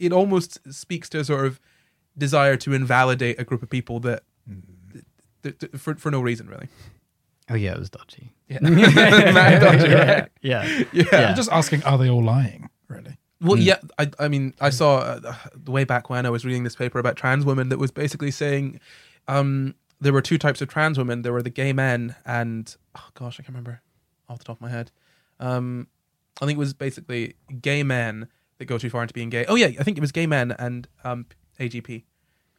it almost speaks to a sort of desire to invalidate a group of people that for no reason, really. Oh yeah, it was dodgy. Yeah. Dodgy, right? Yeah. I'm just asking, are they all lying, really? Well, yeah, I mean, I saw the way back when I was reading this paper about trans women that was basically saying there were two types of trans women. There were the gay men and, I can't remember off the top of my head. I think it was basically gay men that go too far into being gay. Oh, yeah, I think it was gay men and AGP,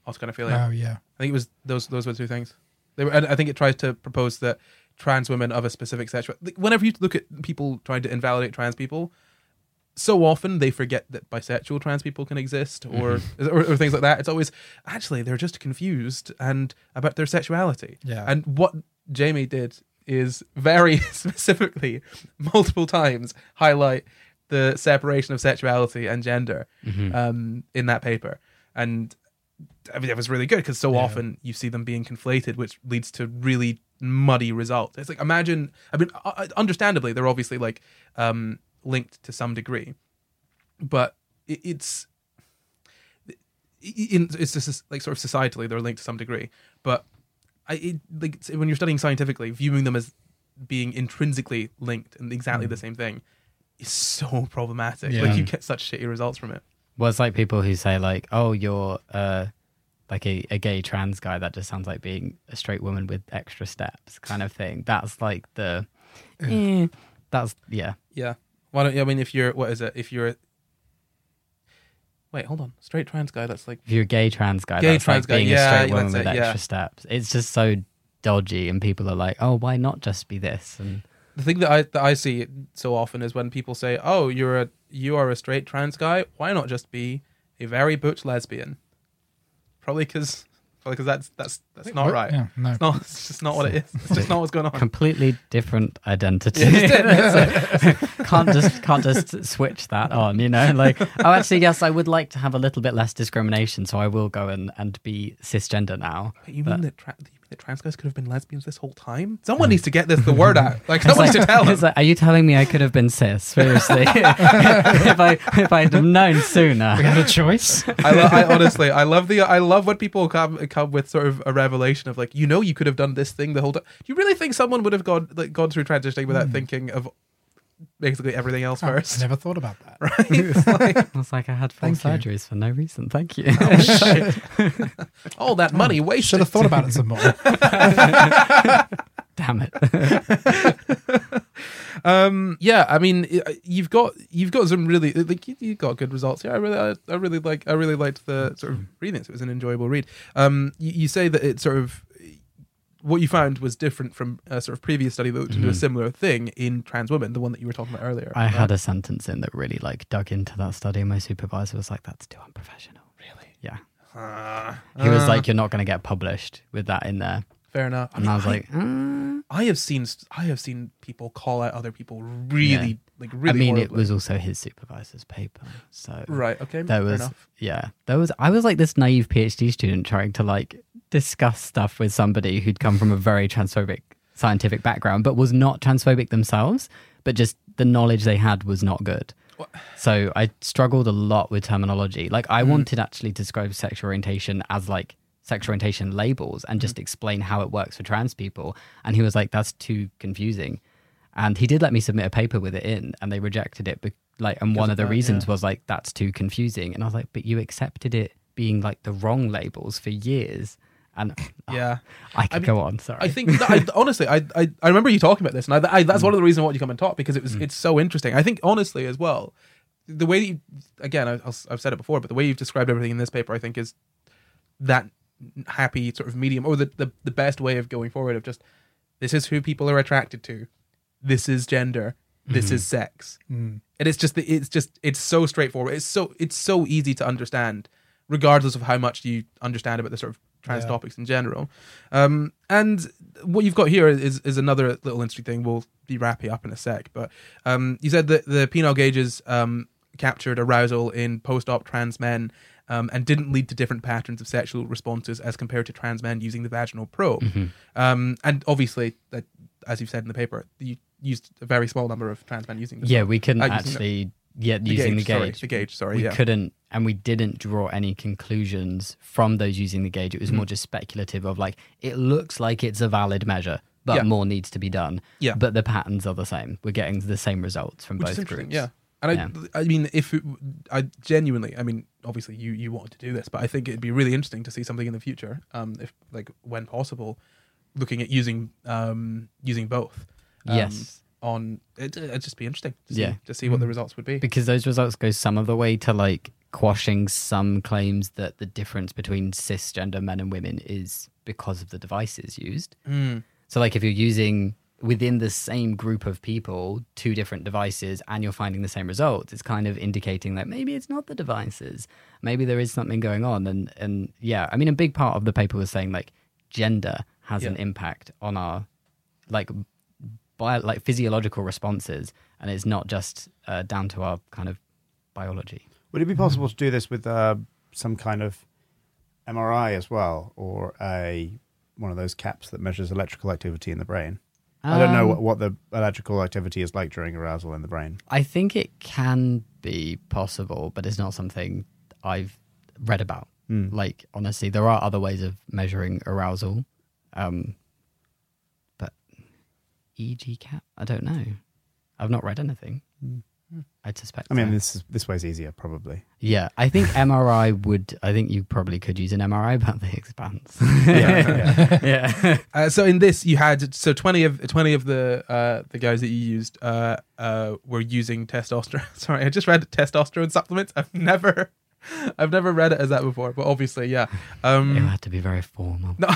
autogynephilia. Oh, yeah. I think it was those were the two things. I think it tries to propose that trans women of a specific sexual... Whenever you look at people trying to invalidate trans people... So often they forget that bisexual trans people can exist or things like that. It's always, actually, they're just confused and about their sexuality. Yeah. And what Jamie did is very specifically, multiple times, highlight the separation of sexuality and gender in that paper. And I mean, it was really good because so often you see them being conflated, which leads to really muddy result. It's like, imagine, I mean, understandably, they're obviously like linked to some degree, but it's just like sort of societally they're linked to some degree, but when you're studying scientifically, viewing them as being intrinsically linked and exactly the same thing is so problematic. Yeah. Like, you get such shitty results from it. Well, it's like people who say like, oh, you're like a gay trans guy, that just sounds like being a straight woman with extra steps kind of thing. That's like the that's yeah. Why don't you, I mean, if you're, what is it, if you're, wait, hold on, straight trans guy, that's like, if you're a gay trans guy, that's like being a straight woman with extra steps. It's just so dodgy, and people are like, oh, why not just be this? And the thing that I see so often is when people say, oh, you are a straight trans guy, why not just be a very butch lesbian? Probably because that's wait, not what? Right. Yeah, no. It's just not what it is. It's just not what's going on. Completely different identity. Can't just switch that on, you know? Like, oh, actually, yes, I would like to have a little bit less discrimination, so I will go and be cisgender now. But you mean that trans guys could have been lesbians this whole time? Someone needs to get the word out. Like, someone needs to tell them. Like, are you telling me I could have been cis? Seriously. if I'd have known sooner. We had a choice. I honestly love what people come with, sort of a revelation of like, you know, you could have done this thing the whole time. Do you really think someone would have gone through transitioning without thinking of basically everything else first? I never thought about that. Right? Like, I was like, I had 4 surgeries for no reason. Thank you. Oh, shit. All that money wasted. Should have thought about it some more. Damn it. Yeah, I mean, you've got some really, like, you got good results here. I really liked the sort of reading. It was an enjoyable read. You say that it sort of, what you found was different from a sort of previous study that looked into a similar thing in trans women, the one that you were talking about earlier. I had a sentence in that really like dug into that study, and my supervisor was like, that's too unprofessional. Really? Yeah. He was like, you're not going to get published with that in there. Fair enough. And I mean, I was like, I have seen people call out other people really, like, really. I mean, horribly. It was also his supervisor's paper, so right, okay, there was, fair enough. Yeah, there was. I was like this naive PhD student trying to like discuss stuff with somebody who'd come from a very transphobic scientific background, but was not transphobic themselves, but just the knowledge they had was not good. What? So I struggled a lot with terminology. Like, I wanted actually to describe sexual orientation as like sexual orientation labels and just explain how it works for trans people, and he was like, that's too confusing. And he did let me submit a paper with it in, and they rejected it and one of the reasons was like, that's too confusing. And I was like, but you accepted it being like the wrong labels for years. And I mean, go on, sorry. I think that honestly I remember you talking about this, and that's one of the reasons I wanted you to come and talk, because it was it's so interesting. I think honestly as well, the way that you, again, I've said it before, but the way you've described everything in this paper, I think, is that happy sort of medium, or the best way of going forward, of just, this is who people are attracted to, this is gender, this is sex, and it's so straightforward, it's so easy to understand, regardless of how much you understand about the sort of trans topics in general. And what you've got here is another little interesting thing. We'll be wrapping up in a sec, but you said that the penile gauges captured arousal in post-op trans men, and didn't lead to different patterns of sexual responses as compared to trans men using the vaginal probe. And obviously, that, as you've said in the paper, you used a very small number of trans men using this. Yeah, we couldn't using the gauge. We couldn't, and we didn't draw any conclusions from those using the gauge. It was more just speculative of like, it looks like it's a valid measure, but more needs to be done. Yeah. But the patterns are the same. We're getting the same results from both groups. Yeah. And I mean, I genuinely, obviously you wanted to do this, but I think it'd be really interesting to see something in the future, if, like, when possible, looking at using both. Yes. On it'd just be interesting to see what the results would be, because those results go some of the way to like quashing some claims that the difference between cisgender men and women is because of the devices used. So like, if you're using within the same group of people 2 different devices and you're finding the same results, it's kind of indicating that maybe it's not the devices, maybe there is something going on. And yeah, I mean, a big part of the paper was saying like, gender has an impact on our like physiological responses, and it's not just down to our kind of biology. Would it be possible to do this with some kind of MRI as well, or a one of those caps that measures electrical activity in the brain? I don't know what the electrical activity is like during arousal in the brain. I think it can be possible, but it's not something I've read about. Mm. Like, honestly, there are other ways of measuring arousal. But EEG cap, I don't know. I've not read anything. Mm. I'd suspect. I mean, so. This way's easier, probably. Yeah, I think MRI would. I think you probably could use an MRI about the expanse. Yeah. So in this, you had 20 of the guys that you used were using testosterone. Sorry, I just read testosterone supplements. I've never read it as that before, but obviously, yeah. It had to be very formal. No,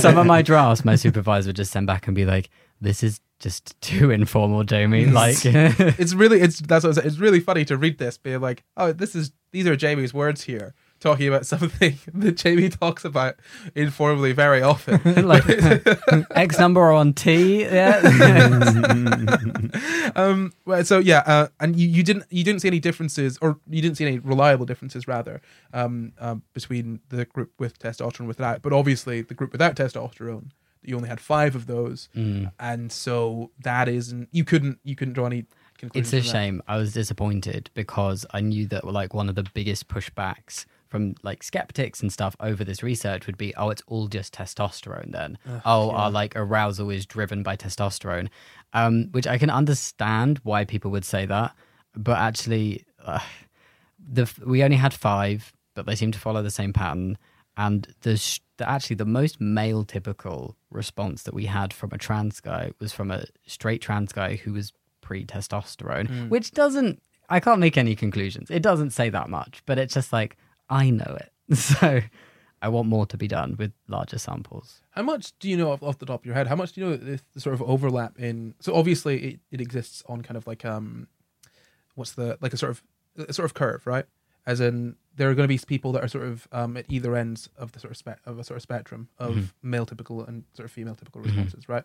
some of my drafts, my supervisor would just send back and be like, "This is just too informal, Jamie." Like, it's really funny to read this, being like, "Oh, these are Jamie's words here." Talking about something that Jamie talks about informally very often. Like X number on T. Yeah. And you didn't see any differences, or you didn't see any reliable differences rather, between the group with testosterone and without. But obviously the group without testosterone, you only had 5 of those. Mm. And so that isn't, you couldn't draw any conclusions. It's a shame. I was disappointed because I knew that like one of the biggest pushbacks from like skeptics and stuff over this research would be, oh, it's all just testosterone then. Our like arousal is driven by testosterone, which I can understand why people would say that. But actually, we only had 5, but they seem to follow the same pattern. And the most male typical response that we had from a trans guy was from a straight trans guy who was pre-testosterone, which doesn't, I can't make any conclusions. It doesn't say that much, but it's just like, I know it. So I want more to be done with larger samples. How much do you know off the top of your head? How much do you know the sort of overlap in? So obviously it exists on kind of like a sort of curve, right? As in there are going to be people that are sort of at either ends of the sort of spectrum of male typical and sort of female typical responses, right?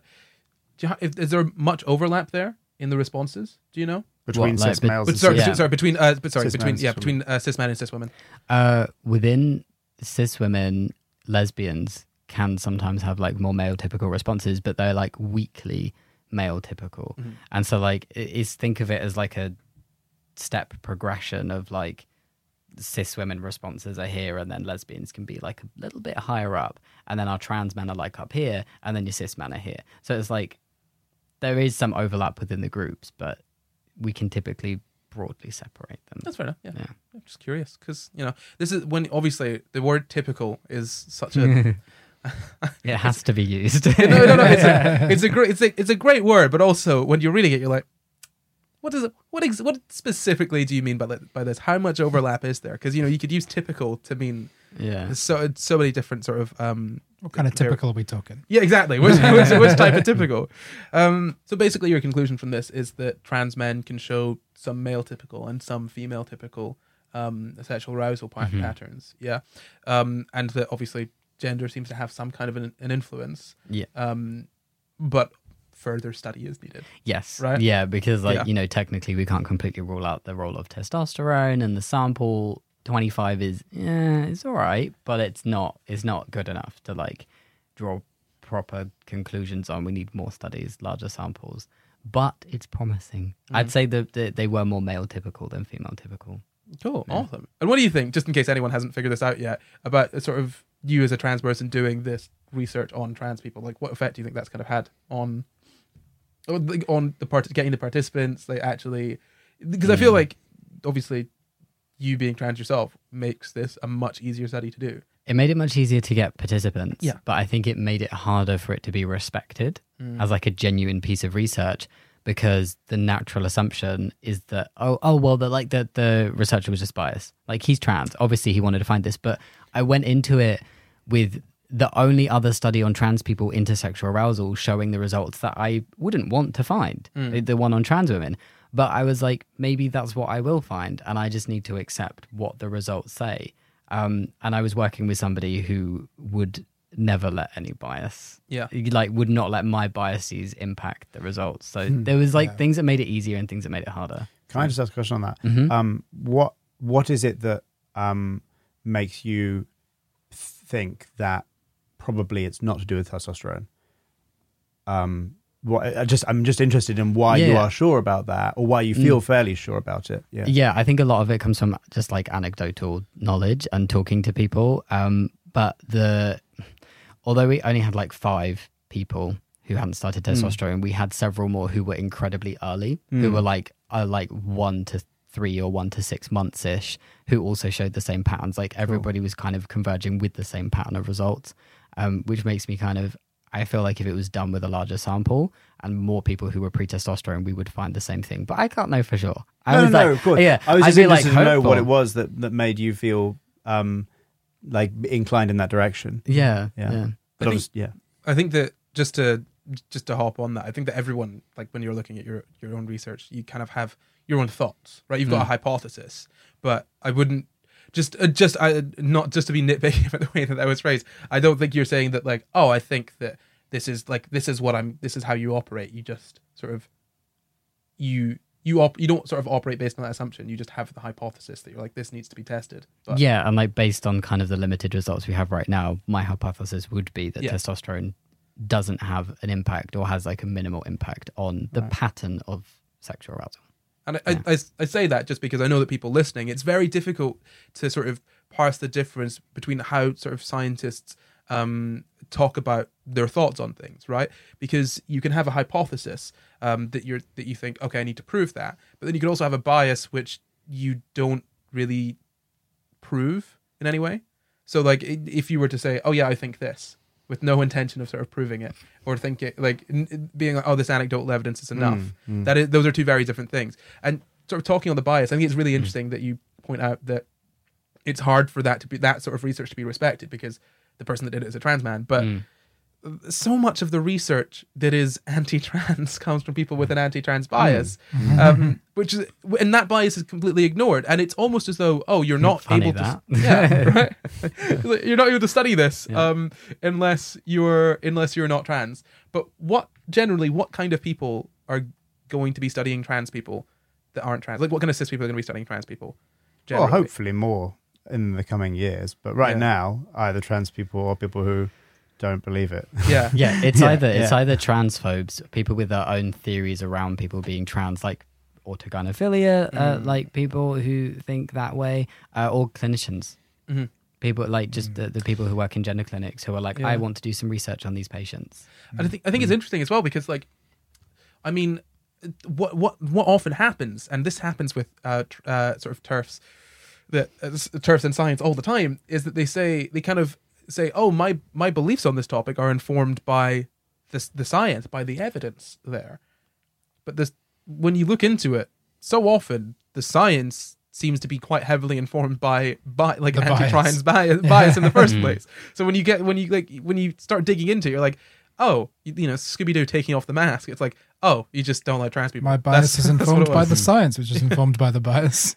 Is there much overlap there in the responses? Do you know? Between cis males and cis women. Between cis men and cis women. Within cis women, lesbians can sometimes have like more male typical responses, but they're like weakly male typical. Mm-hmm. And so like think of it as like a step progression of like cis women responses are here, and then lesbians can be like a little bit higher up, and then our trans men are like up here, and then your cis men are here. So it's like there is some overlap within the groups, but we can typically broadly separate them. That's fair enough. Yeah. I'm just curious because, you know, this is when obviously the word typical is such a... it has to be used. No. It's a great word, but also when you're reading it, you're like, what specifically do you mean by this? How much overlap is there? Because, you know, you could use typical to mean so many different sort of... what kind of typical are we talking? Yeah, exactly. Which type of typical? So basically your conclusion from this is that trans men can show some male typical and some female typical sexual arousal patterns. Yeah. And that obviously gender seems to have some kind of an influence. Yeah. But... further study is needed. Yes. Right? Yeah, because you know, technically we can't completely rule out the role of testosterone, and the sample 25 is it's all right, but it's not good enough to like draw proper conclusions on. We need more studies, larger samples, but it's promising. I'd say that they were more male typical than female typical. Cool. Yeah. Awesome. And what do you think, just in case anyone hasn't figured this out yet, about sort of you as a trans person doing this research on trans people? Like, what effect do you think that's kind of had on the part, getting the participants, they actually, because I feel like obviously you being trans yourself makes this a much easier study to do. It made it much easier to get participants, but I think it made it harder for it to be respected as like a genuine piece of research, because the natural assumption is that the researcher was just biased. Like, he's trans, obviously he wanted to find this, but I went into it with the only other study on trans people into sexual arousal showing the results that I wouldn't want to find, the one on trans women. But I was like, maybe that's what I will find, and I just need to accept what the results say. And I was working with somebody who would never let any bias, like would not let my biases impact the results. So there was like things that made it easier and things that made it harder. Can I just ask a question on that? What is it that makes you think that probably it's not to do with testosterone. I'm just interested in why you are sure about that, or why you feel fairly sure about it. Yeah, I think a lot of it comes from just like anecdotal knowledge and talking to people. But although we only had like 5 people who hadn't started testosterone, we had several more who were incredibly early, who were like 1 to 3 or 1 to 6 months ish, who also showed the same patterns. Like everybody was kind of converging with the same pattern of results, which makes me kind of. I feel like if it was done with a larger sample and more people who were pre-testosterone, we would find the same thing. But I can't know for sure. Of course. Yeah, I was just interested to know what it was that made you feel like inclined in that direction. Yeah. But I think that just to hop on that, I think that everyone, like when you're looking at your own research, you kind of have your own thoughts, right? You've got a hypothesis, but I wouldn't. Not just to be nitpicking about the way that was phrased, I don't think you're saying that like, oh, I think that this is how you operate. You just sort of you don't sort of operate based on that assumption. You just have the hypothesis that you're like, this needs to be tested. But, yeah, and like based on kind of the limited results we have right now, my hypothesis would be that testosterone doesn't have an impact or has like a minimal impact on the pattern of sexual arousal. And I say that just because I know that people listening, it's very difficult to sort of parse the difference between how sort of scientists talk about their thoughts on things, right? Because you can have a hypothesis that you think, okay, I need to prove that. But then you can also have a bias which you don't really prove in any way. So like if you were to say, oh yeah, I think this, with no intention of sort of proving it or thinking like being like, oh, this anecdotal evidence is enough. Those are two very different things. And sort of talking on the bias, I think it's really interesting that you point out that it's hard for that to be that sort of research to be respected because the person that did it is a trans man. But so much of the research that is anti-trans comes from people with an anti-trans bias, and that bias is completely ignored. And it's almost as though, oh, you're not able to, you're not able to study this unless you're not trans. But what kind of people are going to be studying trans people that aren't trans? Like, what kind of cis people are going to be studying trans people? Generally? Well, hopefully more in the coming years. But now, either trans people or people who don't believe it. It's either transphobes, people with their own theories around people being trans, like autogynephilia, like people who think that way, or clinicians. Mm-hmm. People like just the people who work in gender clinics who are like, I want to do some research on these patients. And I think it's interesting as well because, like, I mean, what often happens, and this happens with sort of TERFs, TERFs in science all the time, is that they kind of say, oh, my beliefs on this topic are informed by the science, by the evidence there. But when you look into it, so often the science seems to be quite heavily informed by like anti-trans bias in the first place. So when you start digging into it, you're like, oh, you know, Scooby-Doo taking off the mask. It's like, oh, you just don't like trans people. My bias is informed by the science, which is informed by the bias.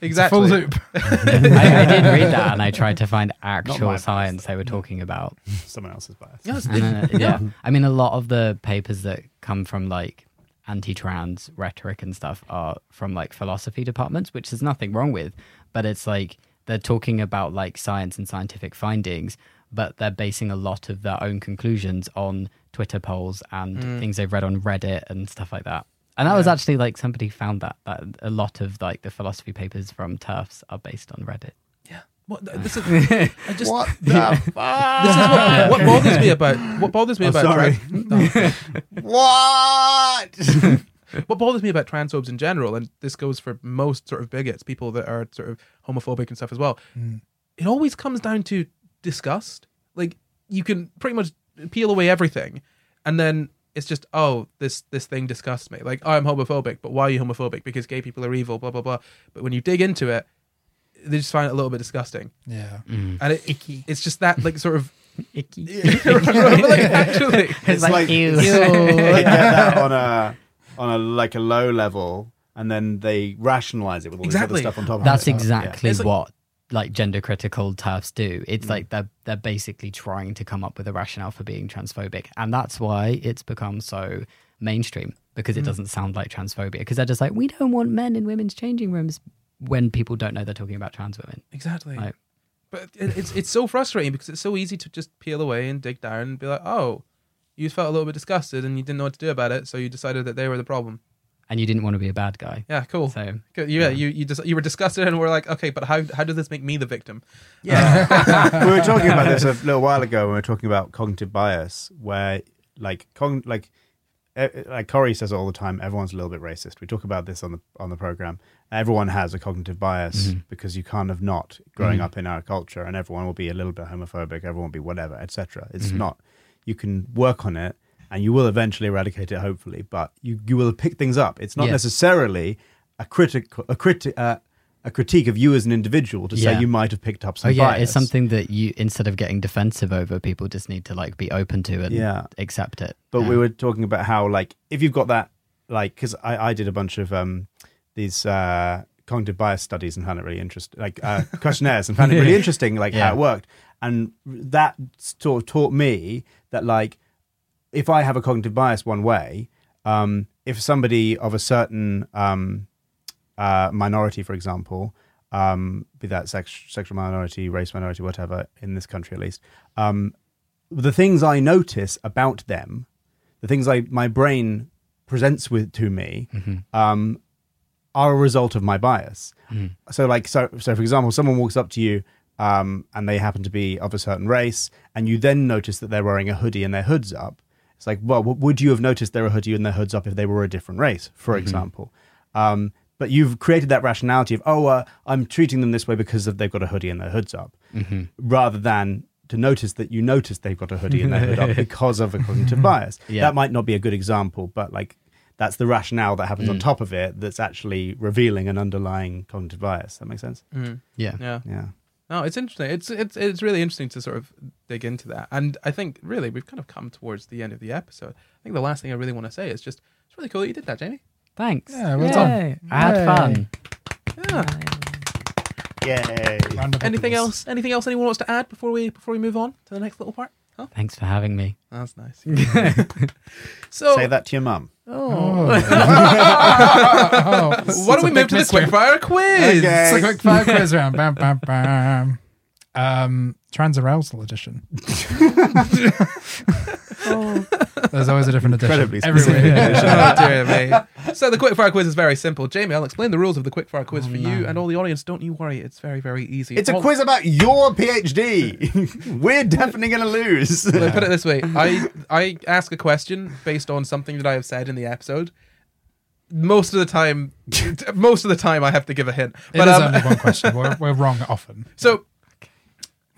Exactly. It's a full loop. I did read that, and I tried to find actual science they were talking about. Someone else's bias. Yeah. I mean, a lot of the papers that come from, like, anti-trans rhetoric and stuff are from, like, philosophy departments, which there's nothing wrong with. But it's, like, they're talking about, like, science and scientific findings, but they're basing a lot of their own conclusions on Twitter polls and things they've read on Reddit and stuff like that. And that was actually like somebody found that a lot of like the philosophy papers from TERFs are based on Reddit. Yeah. What bothers me about what bothers me about transphobes in general, and this goes for most sort of bigots, people that are sort of homophobic and stuff as well. It always comes down to disgust. Like, you can pretty much peel away everything, and then it's just, oh, this thing disgusts me. Like, I'm homophobic, but why are you homophobic? Because gay people are evil, blah blah blah. But when you dig into it, they just find it a little bit disgusting. And it's just that, like, sort of icky. Like, actually, it's like they get that on a like a low level, and then they rationalize it with all this other stuff on top of it. That's exactly what like gender critical TERFs do. It's like they're basically trying to come up with a rationale for being transphobic, and that's why it's become so mainstream, because it doesn't sound like transphobia, because they're just like, we don't want men in women's changing rooms, when people don't know they're talking about trans women. Exactly. Like, But it's so frustrating because it's so easy to just peel away and dig down and be like, oh, you felt a little bit disgusted and you didn't know what to do about it, so you decided that they were the problem. And you didn't want to be a bad guy. Yeah, cool. So, yeah, you were disgusted and we're like, okay, but how does this make me the victim? Yeah. We were talking about this a little while ago when we were talking about cognitive bias, where like Corey says all the time, everyone's a little bit racist. We talk about this on the program. Everyone has a cognitive bias because you can't have not growing up in our culture, and everyone will be a little bit homophobic, everyone will be whatever, etc. It's not. You can work on it. And you will eventually eradicate it, hopefully, but you will pick things up. It's not necessarily a critique of you as an individual to say you might have picked up some bias. It's something that you, instead of getting defensive over, people just need to like be open to and accept it. But we were talking about how, like, if you've got that, like, because I did a bunch of these cognitive bias studies and found it really interesting, like questionnaires, and found it really interesting, like how it worked, and that sort of taught me that, like, if I have a cognitive bias one way, if somebody of a certain minority, for example, be that sexual minority, race minority, whatever, in this country at least, the things I notice about them, the things my brain presents to me, are a result of my bias. So, like, so for example, someone walks up to you. And they happen to be of a certain race, and you then notice that they're wearing a hoodie and their hood's up. It's like, well, would you have noticed they're a hoodie and their hood's up if they were a different race, for example? But you've created that rationality of, I'm treating them this way because they've got a hoodie and their hood's up, rather than to notice that you notice they've got a hoodie and their hood up because of a cognitive bias. That might not be a good example, but like that's the rationale that happens on top of it that's actually revealing an underlying cognitive bias. That makes sense? Yeah. No, it's interesting. It's really interesting to sort of dig into that. And I think, really, we've kind of come towards the end of the episode. I think the last thing I really want to say is just, it's really cool that you did that, Jamie. Thanks. Yeah, well done. I had fun. Yeah. Yay. Anything else anyone wants to add before we move on to the next little part? Huh? Thanks for having me. That's nice. So say that to your mum. Why don't we move to the quickfire quiz? Okay. It's a quickfire quiz round. Bam, bam, bam. Trans arousal edition. There's always a different edition. Incredibly specific edition. Dear me. So the quickfire quiz is very simple. Jamie, I'll explain the rules of the quickfire quiz for you and all the audience. Don't you worry, it's very, very easy. It's a quiz about your PhD. We're definitely going to lose. Well, put it this way. I ask a question based on something that I have said in the episode. Most of the time I have to give a hint. But it is only one question. We're wrong often. So,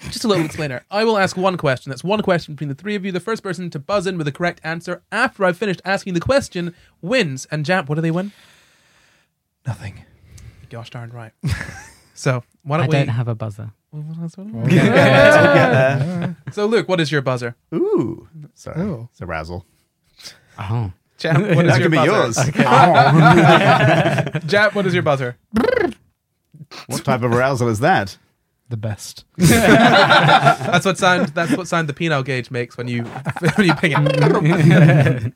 just a little explainer. I will ask one question. That's one question between the three of you. The first person to buzz in with the correct answer after I've finished asking the question wins. And Jamp, what do they win? Nothing. Gosh darn right. So why don't we... I don't have a buzzer. So Luke, what is your buzzer? Ooh. Sorry. Ooh. It's arousal. Oh. Jamp, what is your buzzer? That could be yours. Okay. Oh. Jamp, what is your buzzer? What type of arousal is that? The best. That's what sound the penile gauge makes when you ping it.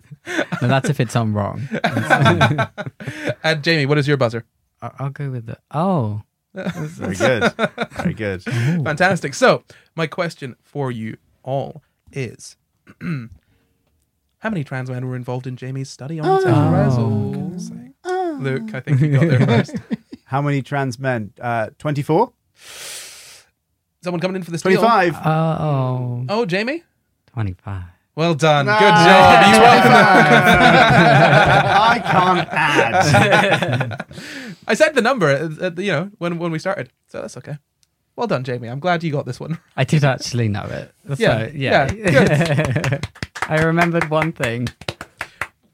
No, that's if it's on wrong. And Jamie, what is your buzzer? I'll go with the oh. Very good. Ooh. Fantastic. So my question for you all is, how many trans men were involved in Jamie's study on sexual arousal? Oh. Luke, I think we got there first. How many trans men? 24. Someone coming in for the steal. 25. Oh, Jamie? 25. Well done. No. Good job. You won. I can't add. I said the number, when we started. So that's okay. Well done, Jamie. I'm glad you got this one. I did actually know it. So, good. I remembered one thing.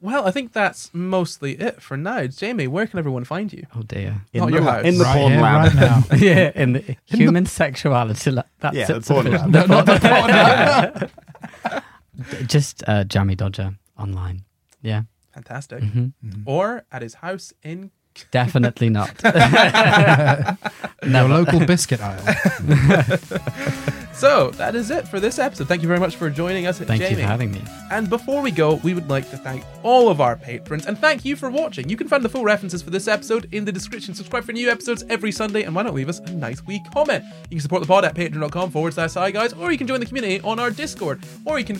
Well, I think that's mostly it for now. Jamie, where can everyone find you? Oh dear, not your house. In the porn lab. Right now. in the human sexuality lab. That's the porn lab. Not the porn lab. Just JammiDodger online. Yeah, fantastic. Mm-hmm. Or at his house in. Definitely not. No local biscuit aisle. So that is it for this episode. Thank you very much for joining us, Jamie. Thank you for having me. And before we go, we would like to thank all of our patrons and thank you for watching. You can find the full references for this episode in the description. Subscribe for new episodes every Sunday, and why not leave us a nice wee comment? You can support the pod at patreon.com/SciGuys, or you can join the community on our Discord, or you can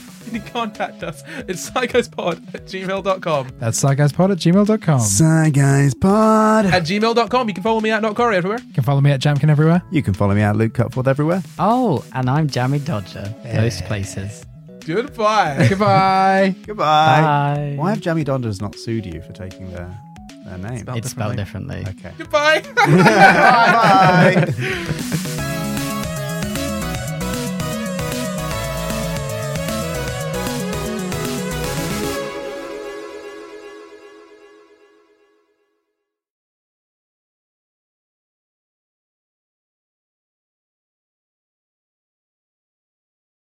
contact us at SciGuysPod@gmail.com. That's SciGuysPod@gmail.com. SciGuysPod@gmail.com. You can follow me at notcorry everywhere. You can follow me at jampkin everywhere. You can follow me at lukecutforth everywhere. Oh, and I'm JammiDodger. Yeah. Most places. Goodbye. Goodbye. Goodbye. Bye. Why have JammiDodgers not sued you for taking their name? It's spelled differently. Okay. Goodbye. Bye. Bye.